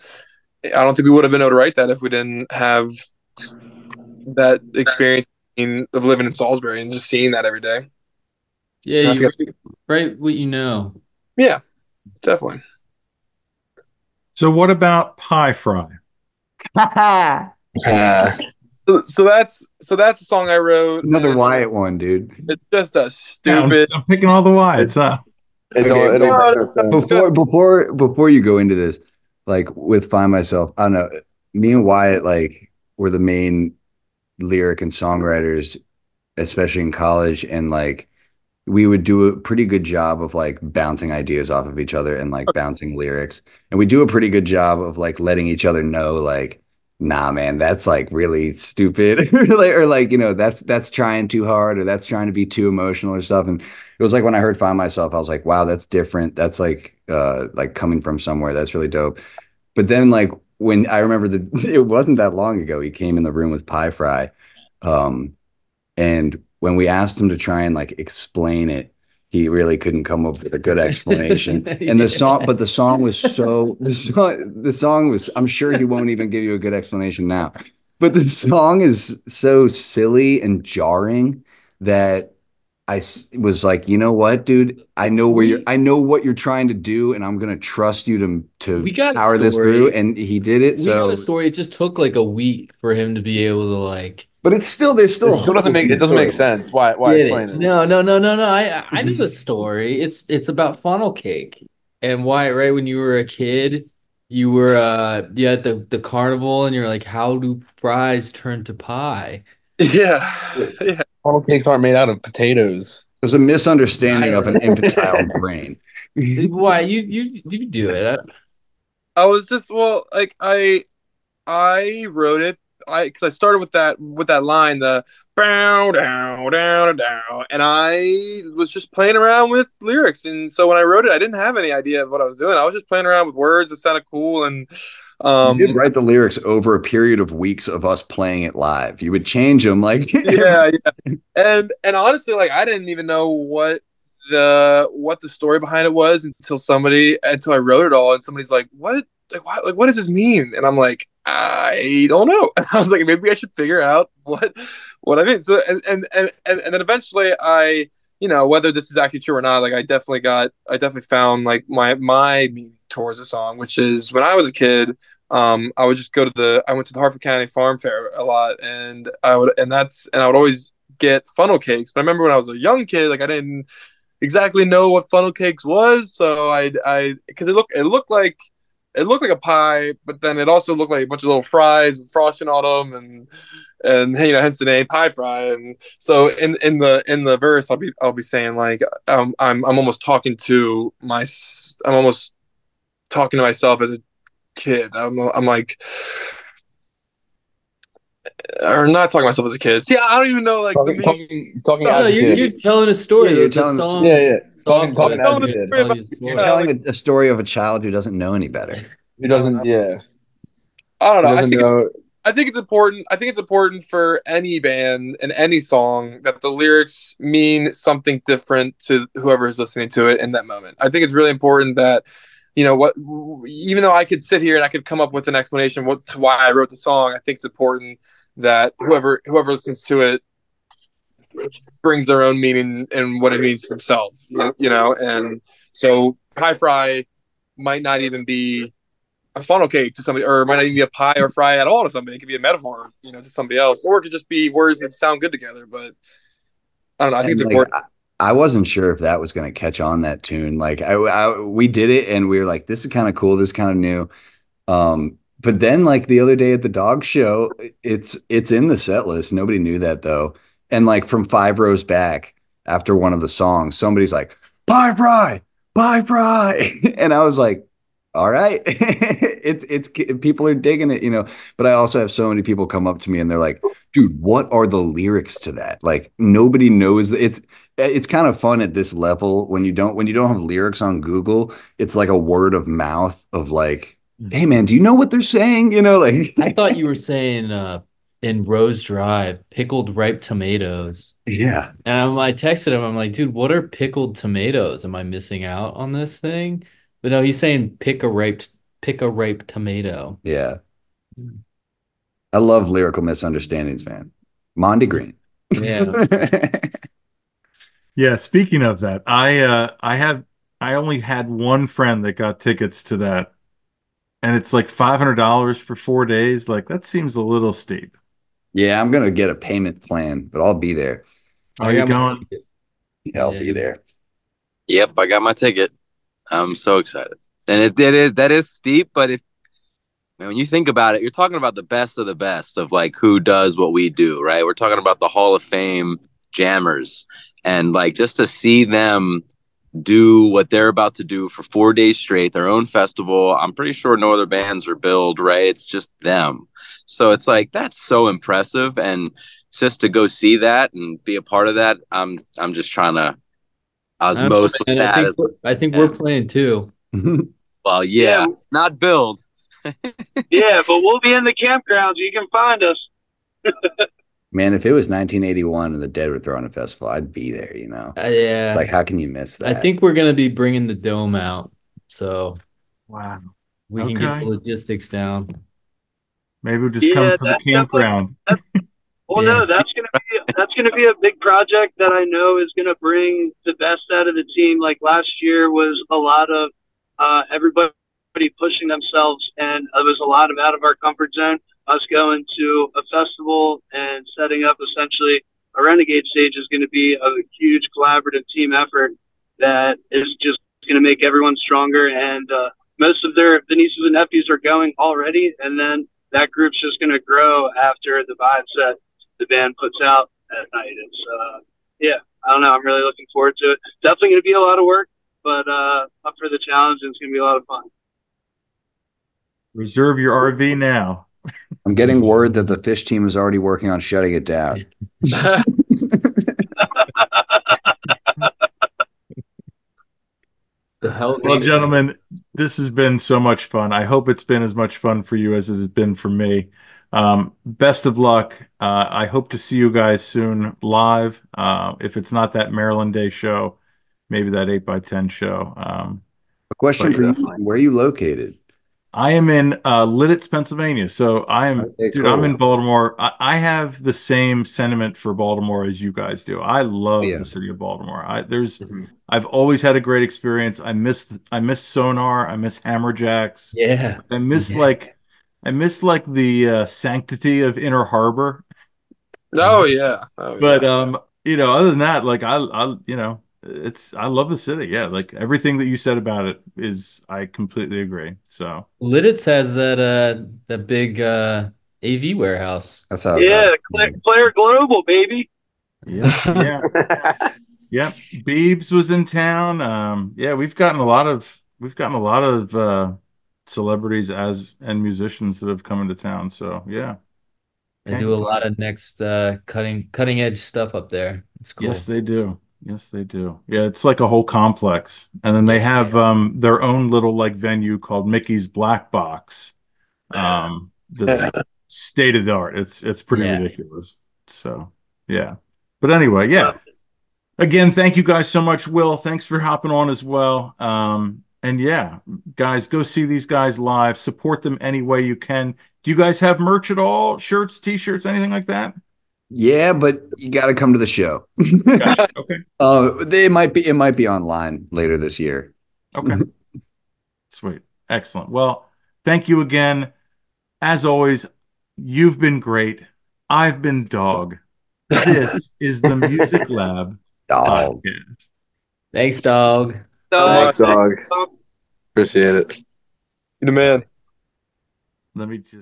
I don't think we would have been able to write that if we didn't have that experience of living in Salisbury and just seeing that every day. Yeah, you write, write what you know. Yeah, definitely. So what about Pie Fry? uh, so, so that's so that's a song I wrote. Another Wyatt one, dude. It's just a stupid. Yeah, I'm, I'm picking all the Wyatts up. It's okay, all, it'll no, no sense. Before before before you go into this, like with Find Myself, I don't know. Me and Wyatt like were the main lyric and songwriters, especially in college, and like. We would do a pretty good job of like bouncing ideas off of each other and like okay. bouncing lyrics. And we do a pretty good job of like letting each other know, like, nah, man, that's like really stupid or like, you know, that's, that's trying too hard or that's trying to be too emotional or stuff. And it was like, when I heard Find Myself, I was like, wow, that's different. That's like, uh, like coming from somewhere. That's really dope. But then like, when I remember that it wasn't that long ago, he came in the room with Pie Fry. Um, and when we asked him to try and like explain it, he really couldn't come up with a good explanation. yeah. And the song, but the song was so, the song, the song was, I'm sure he won't even give you a good explanation now, but the song is so silly and jarring that I was like, you know what, dude, I know where you're, I know what you're trying to do, and I'm going to trust you to, to we got power this through. And he did it. We so got a story. It just took like a week for him to be able to like, but it's still, there's still, it still doesn't make, it doesn't make sense. Why, why explain it? No, no, no, no, no. I, I know the story. It's, it's about funnel cake and why, right. When you were a kid, you were, uh, you had the, the carnival and you're like, how do fries turn to pie? Yeah. yeah. Funnel cakes aren't made out of potatoes. There's a misunderstanding of an infantile brain. Why you, you, you do it. I was just, well, like I, I wrote it. I because I started with that with that line, the bow down down down, and I was just playing around with lyrics. And so when I wrote it, I didn't have any idea of what I was doing. I was just playing around with words that sounded cool. And um, you did write the lyrics over a period of weeks of us playing it live. You would change them, like yeah, yeah. And and honestly, like I didn't even know what the what the story behind it was until somebody until I wrote it all, and somebody's like, "What? Like, why, like what does this mean?" And I'm like. I don't know. And I was like, maybe I should figure out what what I mean. So and and and and then eventually I, you know, whether this is actually true or not, like I definitely got I definitely found like my my meaning towards the song, which is when I was a kid, um, I would just go to the I went to the Harford County Farm Fair a lot, and I would and that's and I would always get funnel cakes. But I remember when I was a young kid, like I didn't exactly know what funnel cakes was, so I I because it looked it looked like It looked like a pie, but then it also looked like a bunch of little fries and frosting on them, and and you know, hence the name Pie Fry. And so in in the in the verse, I'll be I'll be saying like um, I'm I'm almost talking to my I'm almost talking to myself as a kid. I'm I'm like. Or not talking myself as a kid. See, I don't even know. Like talking, talking, talking no, as a you're, kid. You're telling a story. Yeah, you're telling. Song, yeah, yeah. Talking, talking, talking as a kid. You're telling a story of a child who doesn't know any better. Who doesn't? Yeah. I don't know. I think, know. I think it's important. I think it's important for any band and any song that the lyrics mean something different to whoever is listening to it in that moment. I think it's really important that, you know, what, even though I could sit here and I could come up with an explanation what, to why I wrote the song, I think it's important that whoever whoever listens to it brings their own meaning and what it means to themselves, you know? And so Pie Fry might not even be a funnel cake to somebody, or it might not even be a pie or fry at all to somebody. It could be a metaphor, you know, to somebody else, or it could just be words that sound good together. But I don't know. I think and it's like, important. I wasn't sure if that was going to catch on, that tune. Like I, I, we did it and we were like, this is kind of cool. This is kind of new. Um, but then like the other day at the dog show, it's, it's in the set list. Nobody knew that though. And like from five rows back after one of the songs, somebody's like, Pie Fry, Pie Fry. And I was like, all right, it's, it's people are digging it, you know, but I also have so many people come up to me and they're like, dude, what are the lyrics to that? Like nobody knows. It's, it's kind of fun at this level when you don't, when you don't have lyrics on Google, it's like a word of mouth of like, hey man, do you know what they're saying? You know, like, I thought you were saying, uh, in Rose Drive, pickled ripe tomatoes. Yeah. And I'm, I texted him. I'm like, dude, what are pickled tomatoes? Am I missing out on this thing? But no, he's saying pick a ripe, pick a ripe tomato. Yeah. I love lyrical misunderstandings, man. Monty Green. Yeah. Yeah. Speaking of that, I, uh, I have, I only had one friend that got tickets to that. And it's like five hundred dollars for four days. Like that seems a little steep. Yeah, I'm gonna get a payment plan, but I'll be there. Are you going? Yeah, I'll be there. Yep, I got my ticket. I'm so excited, and it, it is that is steep. But if man, when you think about it, you're talking about the best of the best of like who does what we do, right? We're talking about the Hall of Fame jammers, and like just to see them do what they're about to do for four days straight, their own festival. I'm pretty sure no other bands are billed, right? It's just them. So it's like, that's so impressive. And just to go see that and be a part of that, I'm I'm just trying to osmose um, with that. I think, as, I think we're playing too. Well, yeah, yeah. Not billed. Yeah, but we'll be in the campgrounds. You can find us. Man, if it was nineteen eighty-one and the Dead were throwing a festival, I'd be there, you know? Uh, yeah. Like, how can you miss that? I think we're going to be bringing the dome out. So, wow. We okay. can get the logistics down. Maybe we'll just yeah, come to the campground. That's, well, yeah. no, that's going to be that's going to be a big project that I know is going to bring the best out of the team. Like, last year was a lot of uh, everybody pushing themselves, and it was a lot of out of our comfort zone. Us going to a festival and setting up essentially a Renegade stage is going to be a huge collaborative team effort that is just going to make everyone stronger. And uh, most of their the nieces and nephews are going already, and then that group's just going to grow after the vibes that the band puts out at night. It's uh, yeah, I don't know. I'm really looking forward to it. Definitely going to be a lot of work, but uh, up for the challenge, and it's going to be a lot of fun. Reserve your R V now. I'm getting word that the fish team is already working on shutting it down. The hell well, gentlemen, this has been so much fun. I hope it's been as much fun for you as it has been for me. Um, best of luck. Uh, I hope to see you guys soon live. Uh, if it's not that Maryland Day show, maybe that eight by ten show. Um, A question for you. Where are you located? I am in uh, Lititz, Pennsylvania. So I am, okay, dude, cool. I'm in Baltimore. I, I have the same sentiment for Baltimore as you guys do. I love yeah. the city of Baltimore. I, there's, mm-hmm. I've always had a great experience. I miss, I miss Sonar. I miss Hammerjacks. Yeah. I miss yeah. like, I miss like the uh, sanctity of Inner Harbor. Oh yeah. Oh, but yeah. um, you know, other than that, like I, I, you know, it's I love the city. Yeah, like everything that you said about it is I completely agree. So Lititz has that uh that big uh A V warehouse. That's how yeah Player Global, baby. Yeah. Yeah. Yep. Beebs was in town. Um yeah, we've gotten a lot of we've gotten a lot of uh celebrities as and musicians that have come into town. So yeah. They do a lot of next uh cutting cutting edge stuff up there. It's cool. Yes, they do. Yes, they do. Yeah, it's like a whole complex. And then they have um, their own little like venue called Mickey's Black Box. Um, that's state of the art. It's it's pretty yeah. ridiculous. So, yeah. But anyway, yeah. Again, thank you guys so much, Will. Thanks for hopping on as well. Um, and yeah, guys, go see these guys live. Support them any way you can. Do you guys have merch at all? Shirts, T-shirts, anything like that? Yeah, but you got to come to the show. Gotcha. Okay. Uh, they might be, it might be online later this year. Okay. Sweet. Excellent. Well, thank you again. As always, you've been great. I've been Dog. This is the Music Lab Dog. Podcast. Thanks, Dog. Dog. Thanks, Dog. Appreciate it. You're the man. Let me just.